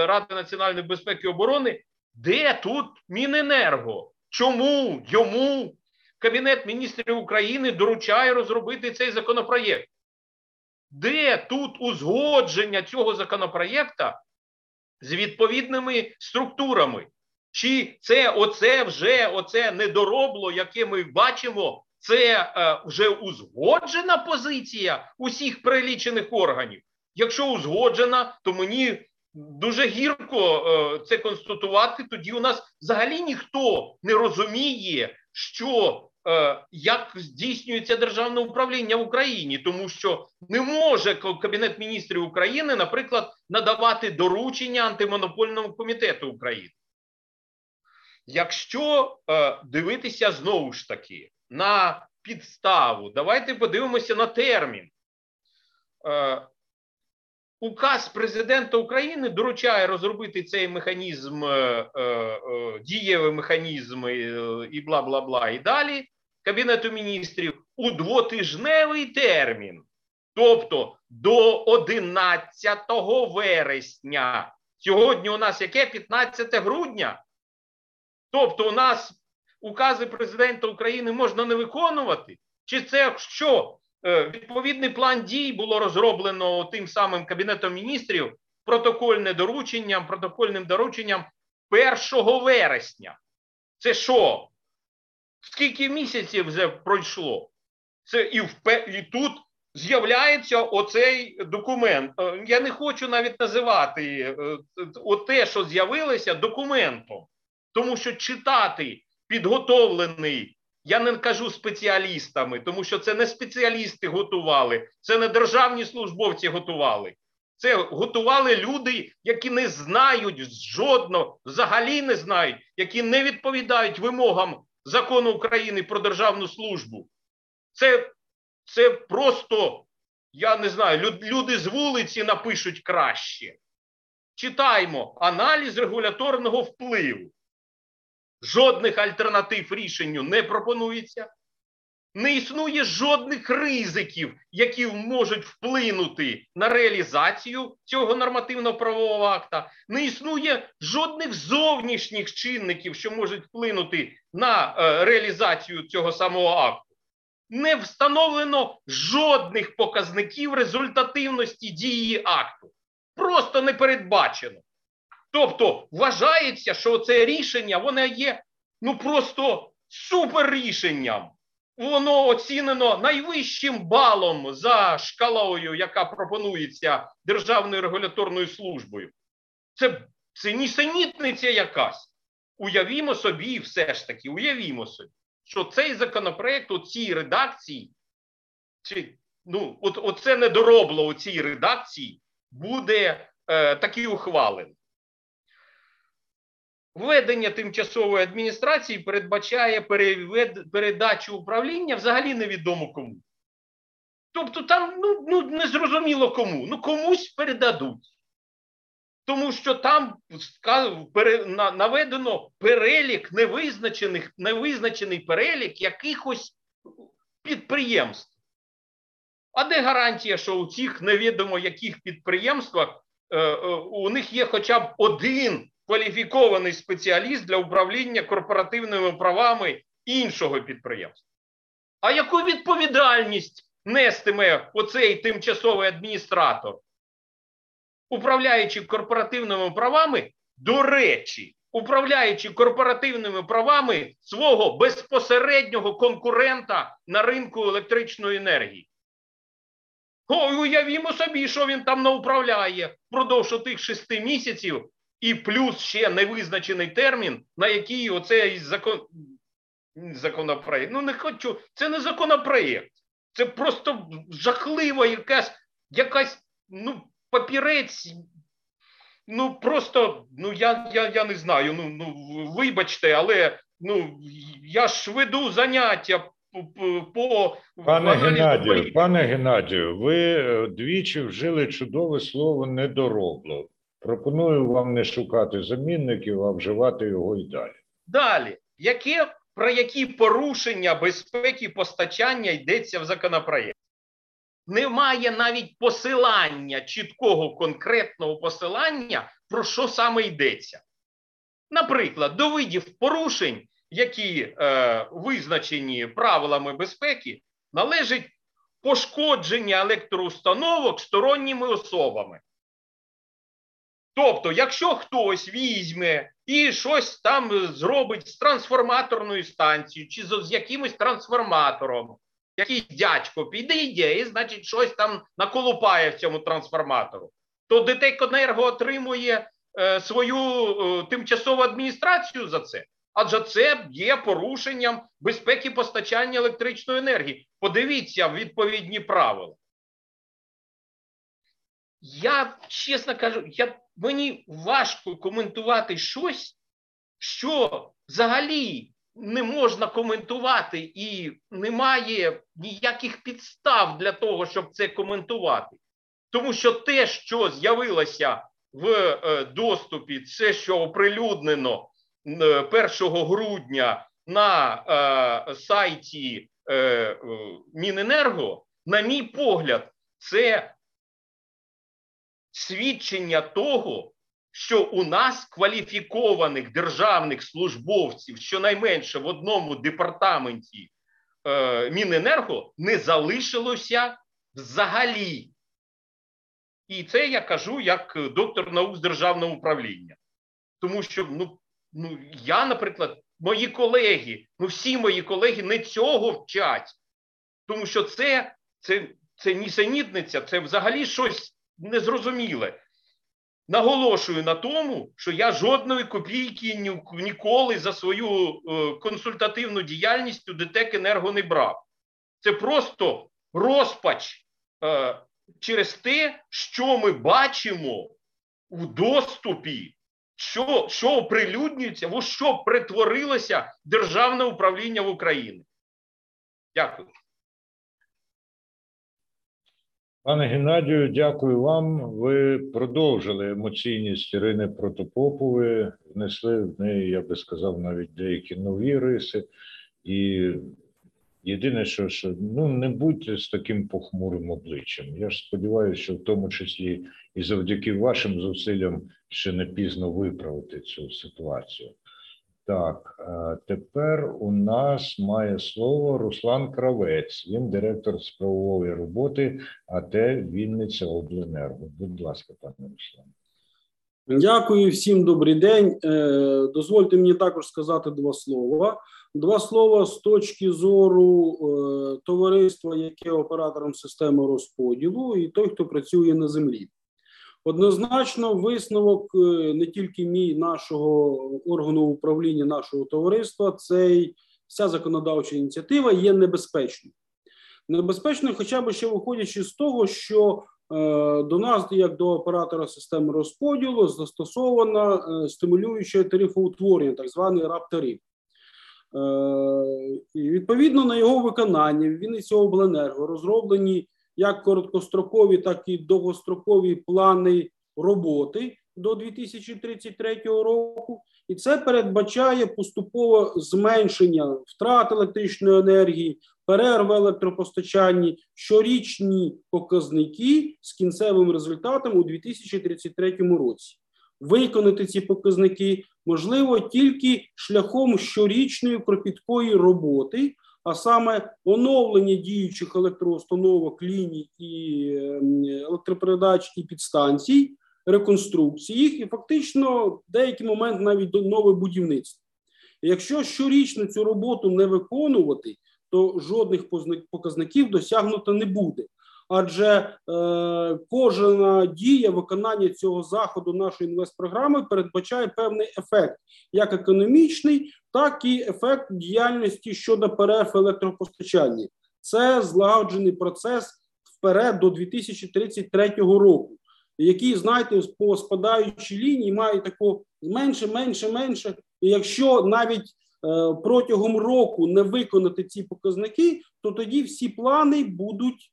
Ради національної безпеки і оборони. Де тут Міненерго? Чому йому Кабінет міністрів України доручає розробити цей законопроєкт? Де тут узгодження цього законопроєкту з відповідними структурами? Чи це оце недоробло, яке ми бачимо, це вже узгоджена позиція усіх перелічених органів? Якщо узгоджена, то мені дуже гірко це констатувати, тоді у нас взагалі ніхто не розуміє, як здійснюється державне управління в Україні, тому що не може Кабінет міністрів України, наприклад, надавати доручення Антимонопольному комітету України. Якщо дивитися знову ж таки на підставу, давайте подивимося на термін. Указ президента України доручає розробити цей механізм, дієвий механізм і бла-бла-бла і далі Кабінету міністрів у двотижневий термін, тобто до 11 вересня. Сьогодні у нас яке? 15 грудня? Тобто у нас укази президента України можна не виконувати? Чи це що? Відповідний план дій було розроблено тим самим Кабінетом міністрів протокольним дорученням 1 вересня. Це що? Скільки місяців вже пройшло? Це і тут з'являється оцей документ. Я не хочу навіть називати те, що з'явилося, документом. Тому що читати підготовлений, я не кажу спеціалістами, тому що це не спеціалісти готували, це не державні службовці готували. Це готували люди, які не знають жодного, взагалі не знають, які не відповідають вимогам Закону України про державну службу. Це просто, я не знаю, люди з вулиці напишуть краще. Читаємо аналіз регуляторного впливу. Жодних альтернатив рішенню не пропонується. Не існує жодних ризиків, які можуть вплинути на реалізацію цього нормативно-правового акта. Не існує жодних зовнішніх чинників, що можуть вплинути на реалізацію цього самого акту. Не встановлено жодних показників результативності дії акту. Просто не передбачено. Тобто вважається, що це рішення, воно є просто суперрішенням. Воно оцінено найвищим балом за шкалою, яка пропонується Державною регуляторною службою. Це нісенітниця якась. Уявімо собі, все ж таки, що цей законопроект у цій редакції, оце недоробло у цій редакції, буде таки ухвалений. Введення тимчасової адміністрації передбачає передачу управління взагалі невідомо кому. Тобто там незрозуміло кому. Комусь передадуть. Тому що там наведено перелік, невизначений перелік якихось підприємств. А де гарантія, що у цих невідомо яких підприємствах у них є хоча б один кваліфікований спеціаліст для управління корпоративними правами іншого підприємства? А яку відповідальність нестиме оцей тимчасовий адміністратор, управляючи корпоративними правами, до речі, управляючи корпоративними правами свого безпосереднього конкурента на ринку електричної енергії? Уявімо собі, що він там науправляє впродовж отих 6 місяців, і плюс ще невизначений термін, на який оцей законопроєкт. Це не законопроєкт. Це просто жахлива якась папірець. Я не знаю, вибачте, але я ж веду заняття по... Пане Геннадію, ви двічі вжили чудове слово «недоробло». Пропоную вам не шукати замінників, а вживати його і далі. Далі. Про які порушення безпеки постачання йдеться в законопроєкті? Немає навіть посилання, чіткого конкретного посилання, про що саме йдеться. Наприклад, до видів порушень, які визначені правилами безпеки, належить пошкодження електроустановок сторонніми особами. Тобто, якщо хтось візьме і щось там зробить з трансформаторною станцією чи з якимось трансформатором, якийсь дядько підійде і, значить, щось там наколупає в цьому трансформатору, то ДТЕК-енерго отримує свою тимчасову адміністрацію за це. Адже це є порушенням безпеки постачання електричної енергії. Подивіться відповідні правила. Я, чесно кажу, мені важко коментувати щось, що взагалі не можна коментувати і немає ніяких підстав для того, щоб це коментувати. Тому що те, що з'явилося в доступі, це, що оприлюднено 1 грудня на сайті Міненерго, на мій погляд, це свідчення того, що у нас кваліфікованих державних службовців щонайменше в одному департаменті Міненерго не залишилося взагалі. І це я кажу як доктор наук з державного управління. Тому що, я, наприклад, мої колеги, всі мої колеги не цього вчать. Тому що це нісенітниця, це взагалі щось незрозуміле. Наголошую на тому, що я жодної копійки ніколи за свою консультативну діяльність у ДТЕК-енерго не брав. Це просто розпач через те, що ми бачимо у доступі, що оприлюднюється, во що перетворилося державне управління в Україні. Дякую. Пане Геннадію, дякую вам. Ви продовжили емоційність Ірини Протопопової, внесли в неї, я би сказав, навіть деякі нові риси. І єдине, що не будьте з таким похмурим обличчям. Я ж сподіваюся, що в тому числі і завдяки вашим зусиллям ще не пізно виправити цю ситуацію. Так, тепер у нас має слово Руслан Кравець. Він директор з правової роботи АТ «Вінниця обленерго». Будь ласка, пане Руслан. Дякую всім, добрий день. Дозвольте мені також сказати два слова. Два слова з точки зору товариства, яке оператором системи розподілу, і той, хто працює на землі. Однозначно, висновок не тільки мій, нашого органу управління, нашого товариства, вся законодавча ініціатива є небезпечною. Небезпечною, хоча б ще виходячи з того, що до нас, як до оператора системи розподілу, застосовано стимулююче тарифоутворення, так званий РАП-тариф. Відповідно на його виконання в Вінниці обленерго розроблені як короткострокові, так і довгострокові плани роботи до 2033 року. І це передбачає поступове зменшення втрат електричної енергії, перерв в електропостачанні, щорічні показники з кінцевим результатом у 2033 році. Виконати ці показники можливо тільки шляхом щорічної кропіткої роботи, а саме оновлення діючих електроустановок, ліній і електропередач і підстанцій, реконструкції їх і фактично в деякий момент навіть нове будівництво. Якщо щорічно цю роботу не виконувати, то жодних показників досягнуто не буде. Адже кожна дія виконання цього заходу нашої інвестпрограми передбачає певний ефект, як економічний, так і ефект діяльності щодо перерв електропостачання. Це злагоджений процес вперед до 2033 року, який, знаєте, по спадаючій лінії має таку менше. І якщо навіть протягом року не виконати ці показники, то тоді всі плани будуть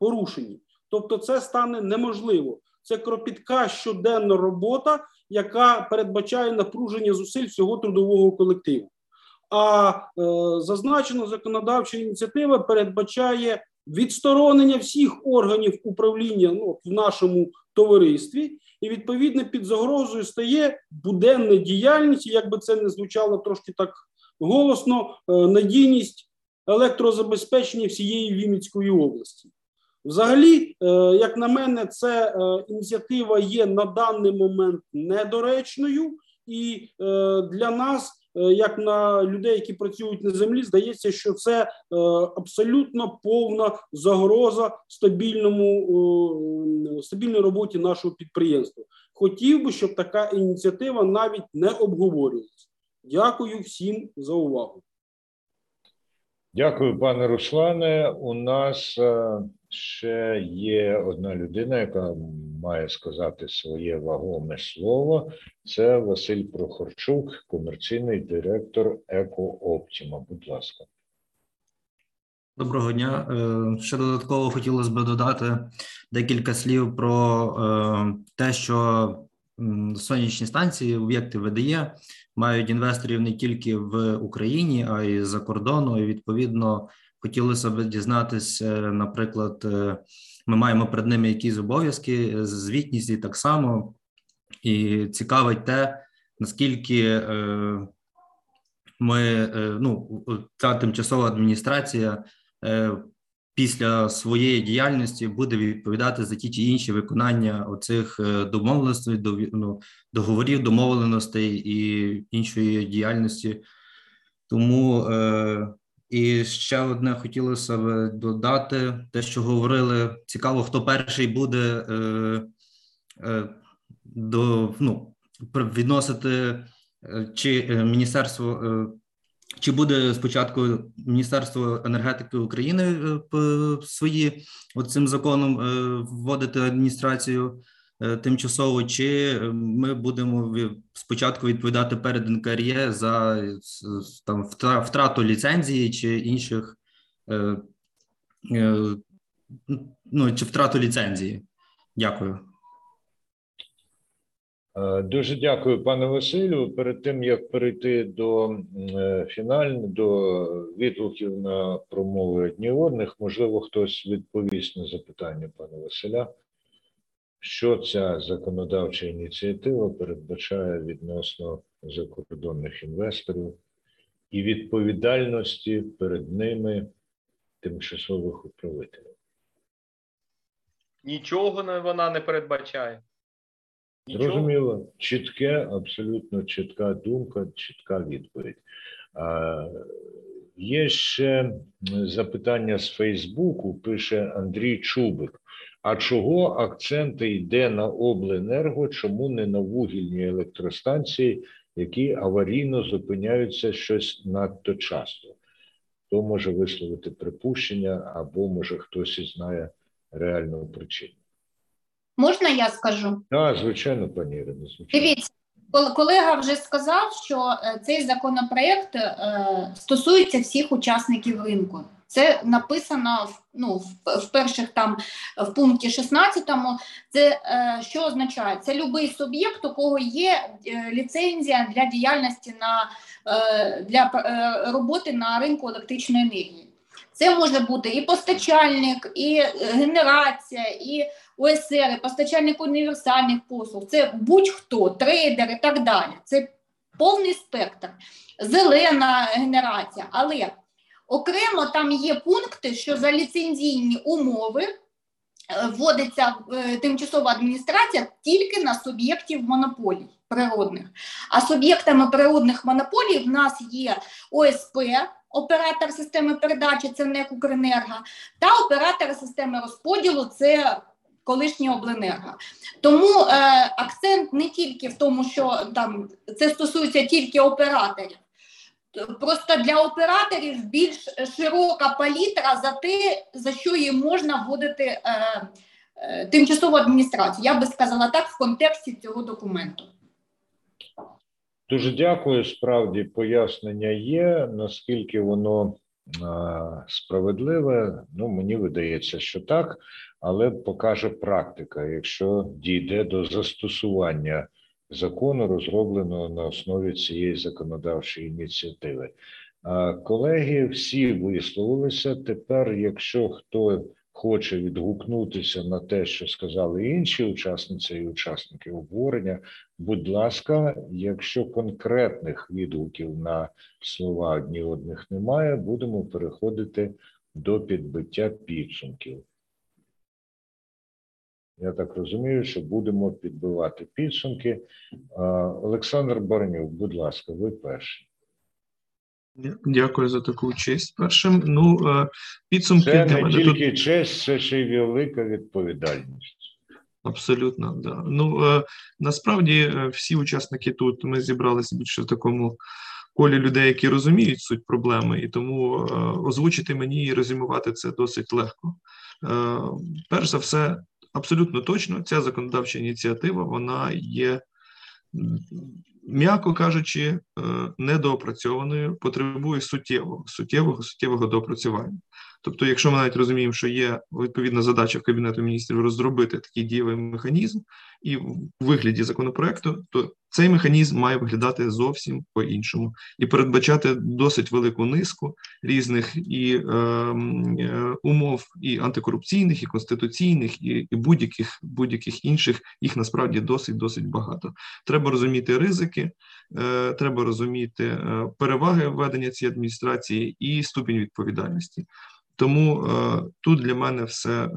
порушені. Тобто це стане неможливо. Це кропітка щоденна робота, яка передбачає напруження зусиль всього трудового колективу. А зазначена законодавча ініціатива передбачає відсторонення всіх органів управління в нашому товаристві, і відповідно під загрозою стає буденна діяльність, як би це не звучало трошки так голосно, надійність електрозабезпечення всієї Вінницької області. Взагалі, як на мене, ця ініціатива є на даний момент недоречною, і для нас, як на людей, які працюють на землі, здається, що це абсолютно повна загроза стабільній роботі нашого підприємства. Хотів би, щоб така ініціатива навіть не обговорювалася. Дякую всім за увагу. Дякую, пане Руслане. У нас ще є одна людина, яка має сказати своє вагоме слово. Це Василь Прохорчук, комерційний директор «Екооптіма». Будь ласка. Доброго дня. Ще додатково хотілося б додати декілька слів про те, що сонячні станції, об'єкти ВДЕ мають інвесторів не тільки в Україні, а й за кордону. І, відповідно, хотілося б дізнатися, наприклад, ми маємо перед ними якісь обов'язки, звітність і так само. І цікавить те, наскільки ця тимчасова адміністрація після своєї діяльності буде відповідати за ті чи інші виконання оцих домовленостей, договорів, домовленостей і іншої діяльності. Тому і ще одне хотілося б додати, те, що говорили, цікаво, хто перший буде відносити, чи міністерство, чи буде спочатку Міністерство енергетики України свої цим законом вводити адміністрацію тимчасово, чи ми будемо спочатку відповідати перед НКРЄ за там втрату ліцензії чи інших, чи втрату ліцензії. Дякую. Дуже дякую, пане Василю. Перед тим, як перейти до до відгуків на промови одніорних, можливо, хтось відповість на запитання пана Василя, що ця законодавча ініціатива передбачає відносно закордонних інвесторів і відповідальності перед ними тимчасових управителів. Нічого вона не передбачає. Зрозуміло. Чітке, абсолютно чітка думка, чітка відповідь. Є ще запитання з Фейсбуку, пише Андрій Чубик. А чого акцент йде на обленерго, чому не на вугільні електростанції, які аварійно зупиняються щось надто часто? Хто може висловити припущення, або може хтось і знає реальну причину? Можна я скажу? Так, звичайно, пані Ірино, звичайно. Дивіться, колега вже сказав, що цей законопроєкт стосується всіх учасників ринку. Це написано в перших в пункті 16-му. Це що означає? Це будь-який суб'єкт, у кого є ліцензія для діяльності для роботи на ринку електричної енергії. Це може бути і постачальник, і генерація, і ОСР, і постачальник універсальних послуг. Це будь-хто, трейдер і так далі. Це повний спектр, зелена генерація. Але окремо там є пункти, що за ліцензійні умови вводиться тимчасова адміністрація тільки на суб'єктів монополій природних. А суб'єктами природних монополій в нас є ОСП, оператор системи передачі, це НЕК Укренерго, та оператор системи розподілу, це колишнє обленерго. Тому акцент не тільки в тому, що там це стосується тільки операторів. Просто для операторів більш широка палітра за те, за що їм можна вводити тимчасову адміністрацію. Я би сказала так в контексті цього документу. Дуже дякую. Справді, пояснення є. Наскільки воно справедливе, мені видається, що так, але покаже практика, якщо дійде до застосування закону, розробленого на основі цієї законодавчої ініціативи. Колеги, всі висловилися. Тепер, якщо хто хоче відгукнутися на те, що сказали інші учасниці і учасники обговорення, будь ласка, якщо конкретних відгуків на слова одні одних немає, будемо переходити до підбиття підсумків. Я так розумію, що будемо підбивати підсумки. Олександр Боронюк, будь ласка, ви перший. Дякую за таку честь першим. Підсумки для мене тут... Це не тільки честь, це ще й велика відповідальність. Абсолютно, так. Да. Насправді, всі учасники тут, ми зібралися більше в такому колі людей, які розуміють суть проблеми, і тому озвучити мені і резюмувати це досить легко. Перш за все, абсолютно точно, ця законодавча ініціатива, вона є, м'яко кажучи, недоопрацьованою, потребує суттєвого доопрацювання. Тобто, якщо ми навіть розуміємо, що є відповідна задача в Кабінету міністрів розробити такий дієвий механізм і в вигляді законопроекту, то цей механізм має виглядати зовсім по-іншому і передбачати досить велику низку різних і умов, і антикорупційних, і конституційних, і будь-яких інших, їх насправді досить багато. Треба розуміти ризики, треба розуміти переваги введення цієї адміністрації і ступінь відповідальності. Тому тут для мене все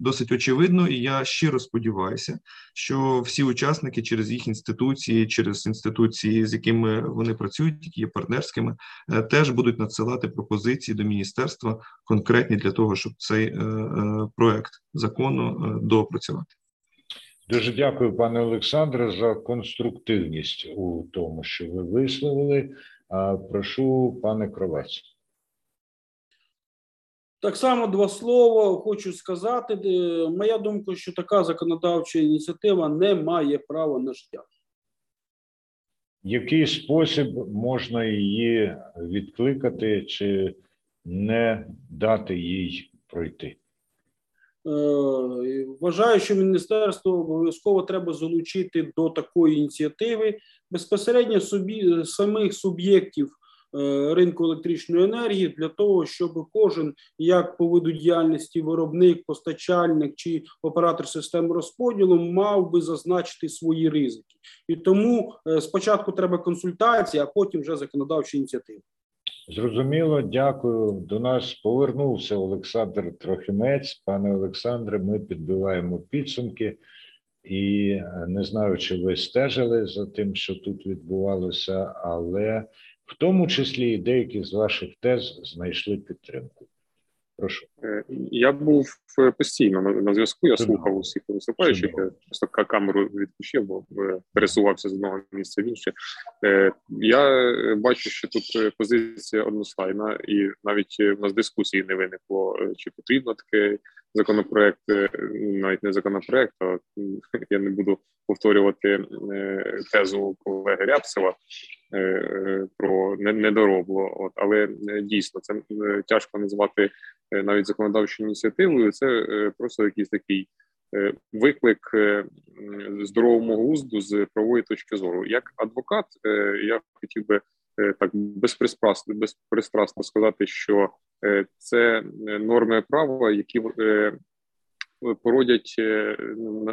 досить очевидно, і я щиро сподіваюся, що всі учасники через їх інституції, через інституції, з якими вони працюють, які є партнерськими, теж будуть надсилати пропозиції до міністерства конкретні для того, щоб цей проект закону доопрацювати. Дуже дякую, пане Олександре, за конструктивність у тому, що ви висловили. Прошу, пане Кравець. Так само два слова хочу сказати. Моя думка, що така законодавча ініціатива не має права на життя. В який спосіб можна її відкликати чи не дати їй пройти? Вважаю, що міністерство обов'язково треба залучити до такої ініціативи безпосередньо самих суб'єктів ринку електричної енергії для того, щоб кожен, як по виду діяльності виробник, постачальник чи оператор системи розподілу, мав би зазначити свої ризики. І тому спочатку треба консультації, а потім вже законодавчі ініціативи. Зрозуміло, дякую. До нас повернувся Олександр Трухінець. Пане Олександре, ми підбиваємо підсумки. І не знаю, чи ви стежили за тим, що тут відбувалося, але в тому числі і деякі з ваших тез знайшли підтримку. Прошу. Я був постійно на зв'язку, я слухав усіх виступаючих, я просто камеру відключив, бо пересувався з одного місця в інше. Я бачу, що тут позиція одностайна, і навіть у нас дискусії не виникло, чи потрібно такий законопроект, навіть не законопроект, а я не буду повторювати тезу колеги Рябцева про недоробло. Але дійсно, це тяжко назвати навіть законодавчою ініціативою, це просто якийсь такий виклик здоровому глузду з правової точки зору. Як адвокат, я хотів би так безпристрасно сказати, що це норми права, які породять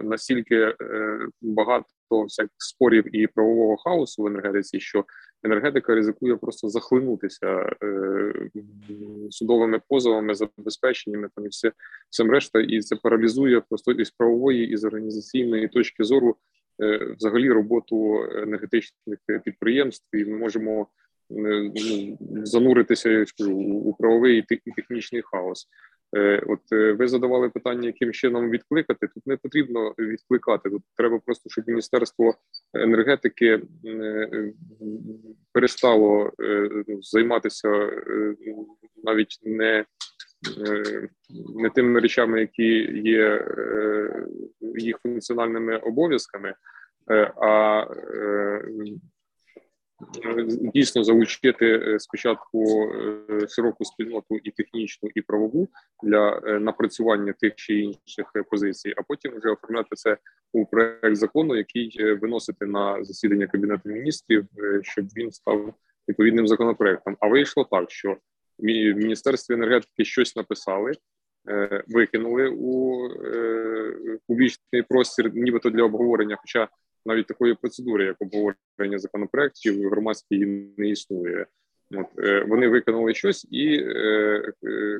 настільки багато всяких спорів і правового хаосу в енергетиці, що енергетика ризикує просто захлинутися судовими позовами, забезпеченнями там і всім решта, і це паралізує просто із правової, із організаційної точки зору взагалі роботу енергетичних підприємств, і ми можемо зануритися, я скажу, у правовий і технічний хаос. От ви задавали питання, яким чином відкликати. Тут не потрібно відкликати, тут треба просто, щоб Міністерство енергетики перестало займатися навіть не тими речами, які є їх функціональними обов'язками, а дійсно залучити спочатку широку спільноту і технічну, і правову для напрацювання тих чи інших позицій, а потім вже оформляти це у проект закону, який виносити на засідання Кабінету міністрів, щоб він став відповідним законопроектом. А вийшло так, що в Міністерстві енергетики щось написали, викинули у публічний простір, нібито для обговорення, хоча навіть такої процедури, як обговорення законопроєктів, громадській не існує. От, вони виконали щось і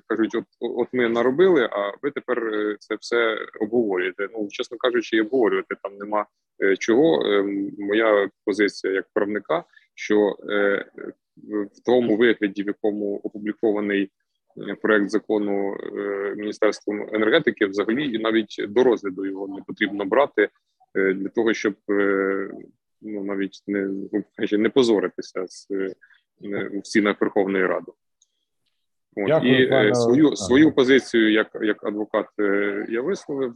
кажуть, от ми наробили, а ви тепер це все обговорюєте. Ну, чесно кажучи, обговорювати там нема чого. Моя позиція як правника, що в тому вигляді, в якому опублікований проект закону Міністерством енергетики, взагалі і навіть до розгляду його не потрібно брати, для того, щоб навіть не позоритися в стінах Верховної Ради. Дякую, і свою позицію як адвокат я висловив.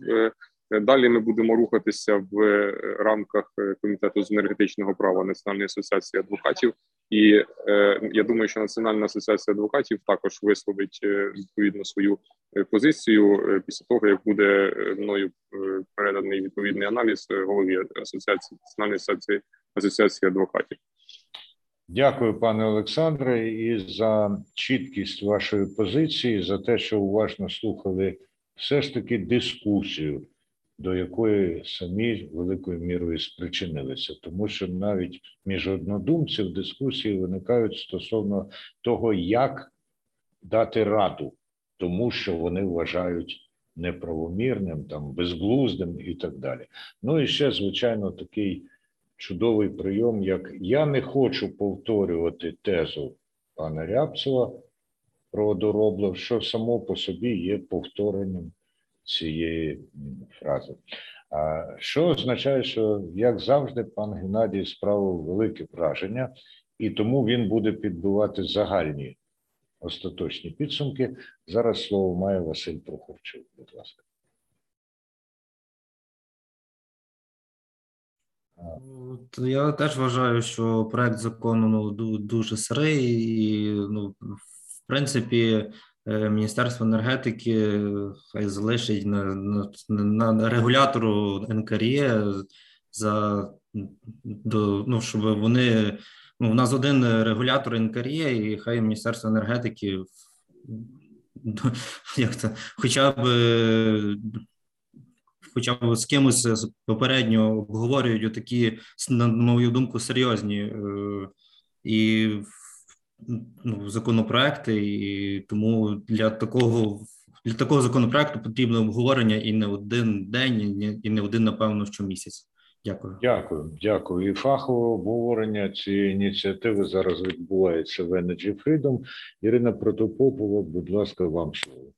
Далі ми будемо рухатися в рамках Комітету з енергетичного права Національної асоціації адвокатів. І я думаю, що Національна асоціація адвокатів також висловить відповідно свою позицію після того, як буде мною переданий відповідний аналіз голові асоціації Національної асоціації адвокатів. Дякую, пане Олександре, і за чіткість вашої позиції, за те, що уважно слухали все ж таки дискусію, до якої самі великою мірою спричинилися. Тому що навіть між однодумців дискусії виникають стосовно того, як дати раду тому, що вони вважають неправомірним, там, безглуздим і так далі. Ну і ще, звичайно, такий чудовий прийом, як я не хочу повторювати тезу пана Рябцева про доробло, що само по собі є повторенням цієї фрази. Що означає, що, як завжди, пан Геннадій справив велике враження, і тому він буде підбивати загальні остаточні підсумки. Зараз слово має Василь Прохорчук, будь ласка. Я теж вважаю, що проект закону дуже сирий і, в принципі, Міністерство енергетики хай залишить на регулятору НКРЕ, щоб вони, в нас один регулятор НКРЕ, і хай Міністерство енергетики хоча б з кимось попередньо обговорюють такі, на мою думку, серйозні і законопроекти, і тому для такого законопроекту потрібно обговорення і не один день, і не один, напевно, щомісяць. Дякую. Дякую. І фахове обговорення цієї ініціативи зараз відбувається в Energy Freedom. Ірина Протопопова, будь ласка, вам слово.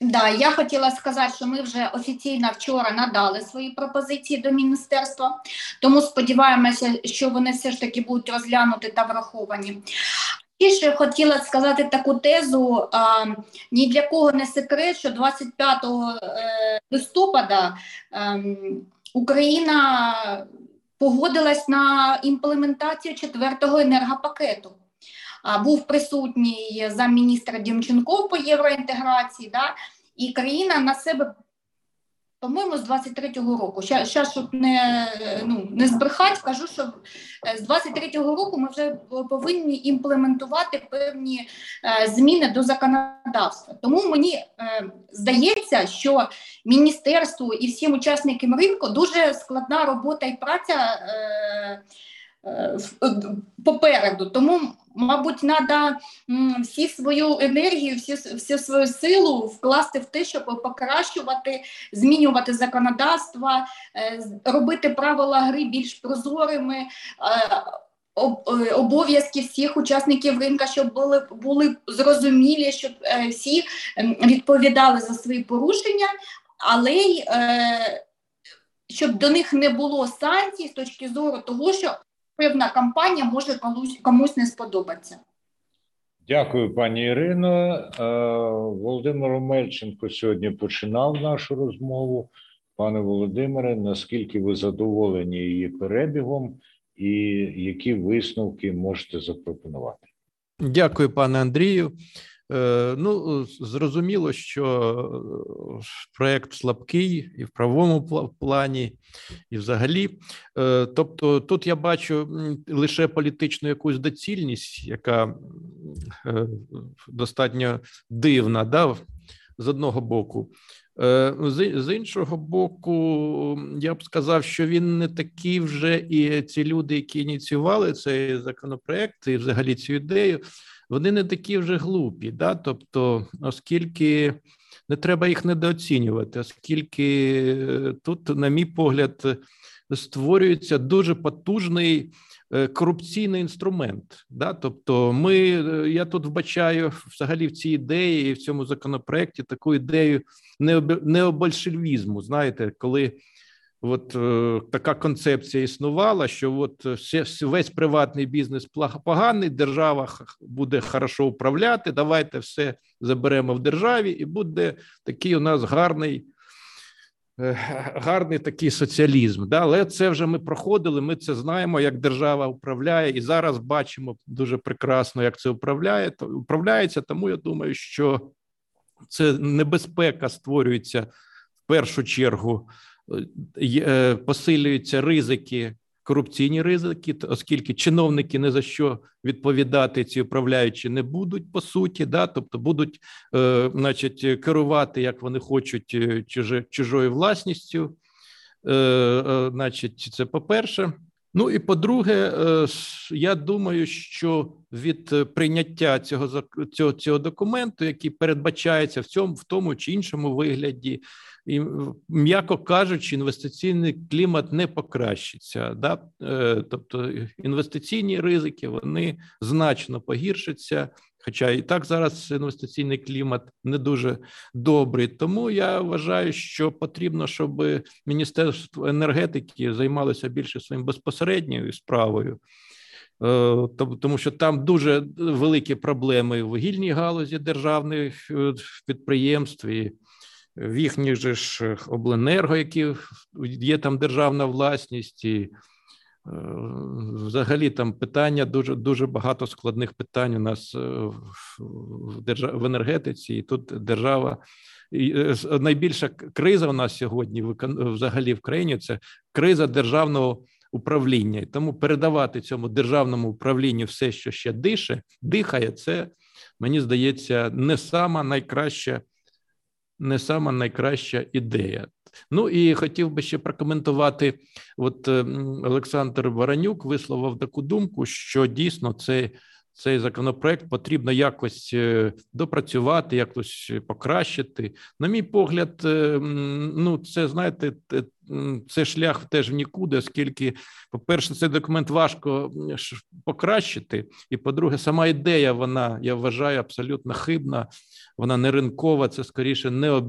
Да, я хотіла сказати, що ми вже офіційно вчора надали свої пропозиції до міністерства, тому сподіваємося, що вони все ж таки будуть розглянуті та враховані. І ще хотіла сказати таку тезу, ні для кого не секрет, що 25 листопада Україна погодилась на імплементацію 4-го енергопакету. Був присутній замміністра Дімченков по євроінтеграції, да? І країна на себе, по-моєму, з 23-го року. Щас, щоб не збрехати, кажу, що з 23-го року ми вже повинні імплементувати певні зміни до законодавства. Тому мені здається, що міністерству і всім учасникам ринку дуже складна робота і праця попереду. Тому, мабуть, треба всі свою енергію, всю свою силу вкласти в те, щоб покращувати, змінювати законодавство, робити правила гри більш прозорими, обов'язки всіх учасників ринку, щоб були зрозумілі, щоб всі відповідали за свої порушення, але й щоб до них не було санкцій з точки зору того, що певна кампанія може комусь не сподобатися. Дякую, пані Ірино. Володимир Омельченко сьогодні починав нашу розмову. Пане Володимире, наскільки ви задоволені її перебігом і які висновки можете запропонувати? Дякую, пане Андрію. Зрозуміло, що проєкт слабкий і в правовому плані, і взагалі. Тобто тут я бачу лише політичну якусь доцільність, яка достатньо дивна, да, з одного боку. З іншого боку, я б сказав, що він не такий вже, і ці люди, які ініціювали цей законопроект і взагалі цю ідею, вони не такі вже глупі, да? Тобто, оскільки не треба їх недооцінювати, оскільки тут, на мій погляд, створюється дуже потужний корупційний інструмент. Да? Тобто, я тут вбачаю взагалі в цій ідеї і в цьому законопроекті таку ідею необольшевізму, знаєте, коли така концепція існувала, що весь приватний бізнес поганий, держава буде хорошо управляти, давайте все заберемо в державі і буде такий у нас гарний гарний такий соціалізм, да? Але це вже ми проходили, ми це знаємо, як держава управляє, і зараз бачимо дуже прекрасно, як це управляється, тому я думаю, що це небезпека створюється в першу чергу, посилюються ризики, корупційні ризики, оскільки чиновники не за що відповідати ці управляючі не будуть, по суті, да? Тобто будуть значить, керувати, як вони хочуть, чужою власністю, значить, це по-перше. Ну і по-друге, я думаю, що від прийняття цього документу, який передбачається в тому чи іншому вигляді, і, м'яко кажучи, інвестиційний клімат не покращиться. Да? Тобто інвестиційні ризики, вони значно погіршаться, хоча і так зараз інвестиційний клімат не дуже добрий. Тому я вважаю, що потрібно, щоб Міністерство енергетики займалося більше своїм безпосередньою справою, тому що там дуже великі проблеми в вугільній галузі державних підприємств і в їхніх же ж обленерго, які є там державна власність, і взагалі там питання, дуже багато складних питань у нас в енергетиці, і тут держава. І найбільша криза у нас сьогодні взагалі в країні – це криза державного управління. І тому передавати цьому державному управлінню все, що ще дихає, це, мені здається, не сама найкраща ідея. Ну і хотів би ще прокоментувати, от Олександр Боронюк висловив таку думку, що дійсно цей законопроект потрібно якось допрацювати, якось покращити. На мій погляд, ну це, знаєте, це шлях теж в нікуди, оскільки, по-перше, цей документ важко покращити, і, по-друге, сама ідея, вона, я вважаю, абсолютно хибна, вона не ринкова, це, скоріше, не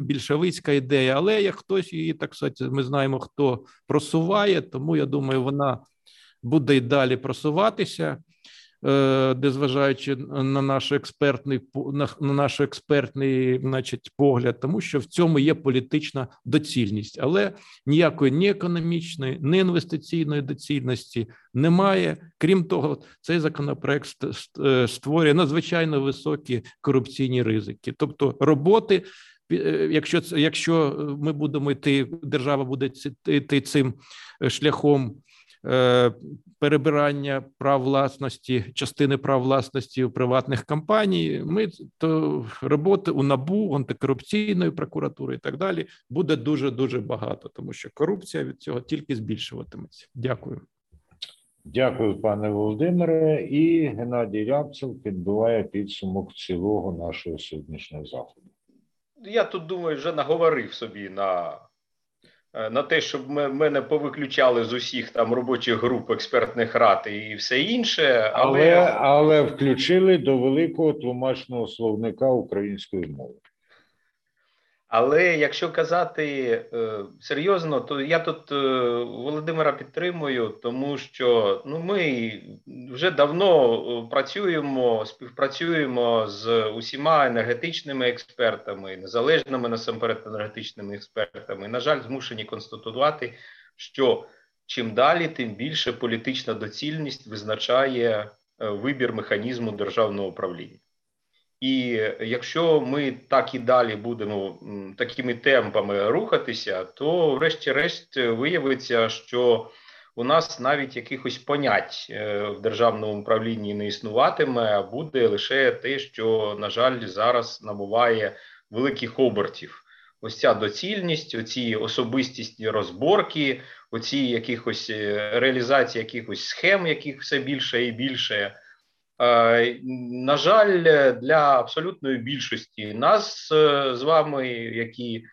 більшовицька ідея, але як хтось її, так сказати, ми знаємо, хто просуває, тому, я думаю, вона буде і далі просуватися, незважаючи на наш експертний значить, погляд, тому що в цьому є політична доцільність. Але ніякої ні економічної, ні інвестиційної доцільності немає. Крім того, цей законопроект створює надзвичайно високі корупційні ризики. Тобто роботи, якщо ми будемо йти, держава буде йти цим шляхом, перебирання прав власності, частини прав власності у приватних компаній, роботи у НАБУ, антикорупційної прокуратури і так далі буде дуже-дуже багато, тому що корупція від цього тільки збільшуватиметься. Дякую. Дякую, пане Володимире. І Геннадій Рябцев підбиває підсумок цілого нашого сьогоднішнього заходу. Я тут, думаю, вже наговорив собі на те, щоб мене повиключали з усіх там робочих груп, експертних рад і все інше. Але включили до великого тлумачного словника української мови. Але якщо казати серйозно, то я тут Володимира підтримую, тому що ми вже давно працюємо, співпрацюємо з усіма енергетичними експертами, незалежними насамперед енергетичними експертами. На жаль, змушені констатувати, що чим далі, тим більше політична доцільність визначає вибір механізму державного управління. І якщо ми так і далі будемо такими темпами рухатися, то врешті-решт виявиться, що у нас навіть якихось понять в державному управлінні не існуватиме, а буде лише те, що, на жаль, зараз набуває великих обертів. Ось ця доцільність, оці особистісні розборки, оці якихось реалізації якихось схем, яких все більше і більше. На жаль, для абсолютної більшості нас з вами, які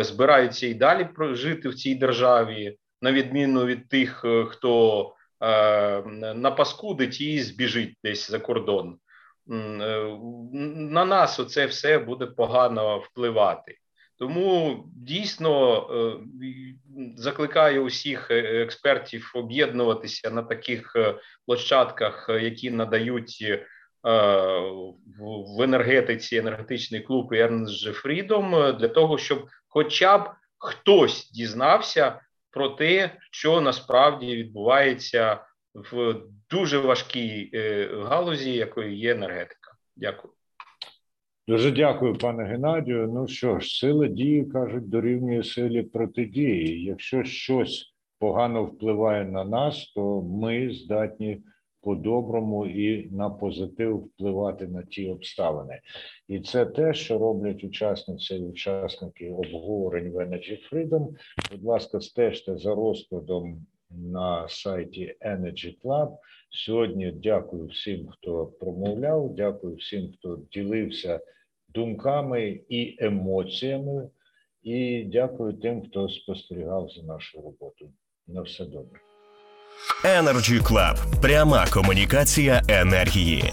збираються і далі жити в цій державі, на відміну від тих, хто напаскудить і збіжить десь за кордон, на нас оце все буде погано впливати. Тому дійсно закликаю усіх експертів об'єднуватися на таких площадках, які надають в енергетиці енергетичний клуб Energy Freedom, для того, щоб хоча б хтось дізнався про те, що насправді відбувається в дуже важкій галузі, якою є енергетика. Дякую. Дуже дякую, пане Геннадію. Ну що ж, сила дії, кажуть, дорівнює силі протидії. Якщо щось погано впливає на нас, то ми здатні по-доброму і на позитив впливати на ті обставини. І це те, що роблять учасниці і учасники обговорень в Energy Freedom. Будь ласка, стежте за розкладом на сайті Energy Club. Сьогодні дякую всім, хто промовляв, дякую всім, хто ділився думками і емоціями. І дякую тим, хто спостерігав за нашу роботу. На все добре. Energy Club. Пряма комунікація енергії.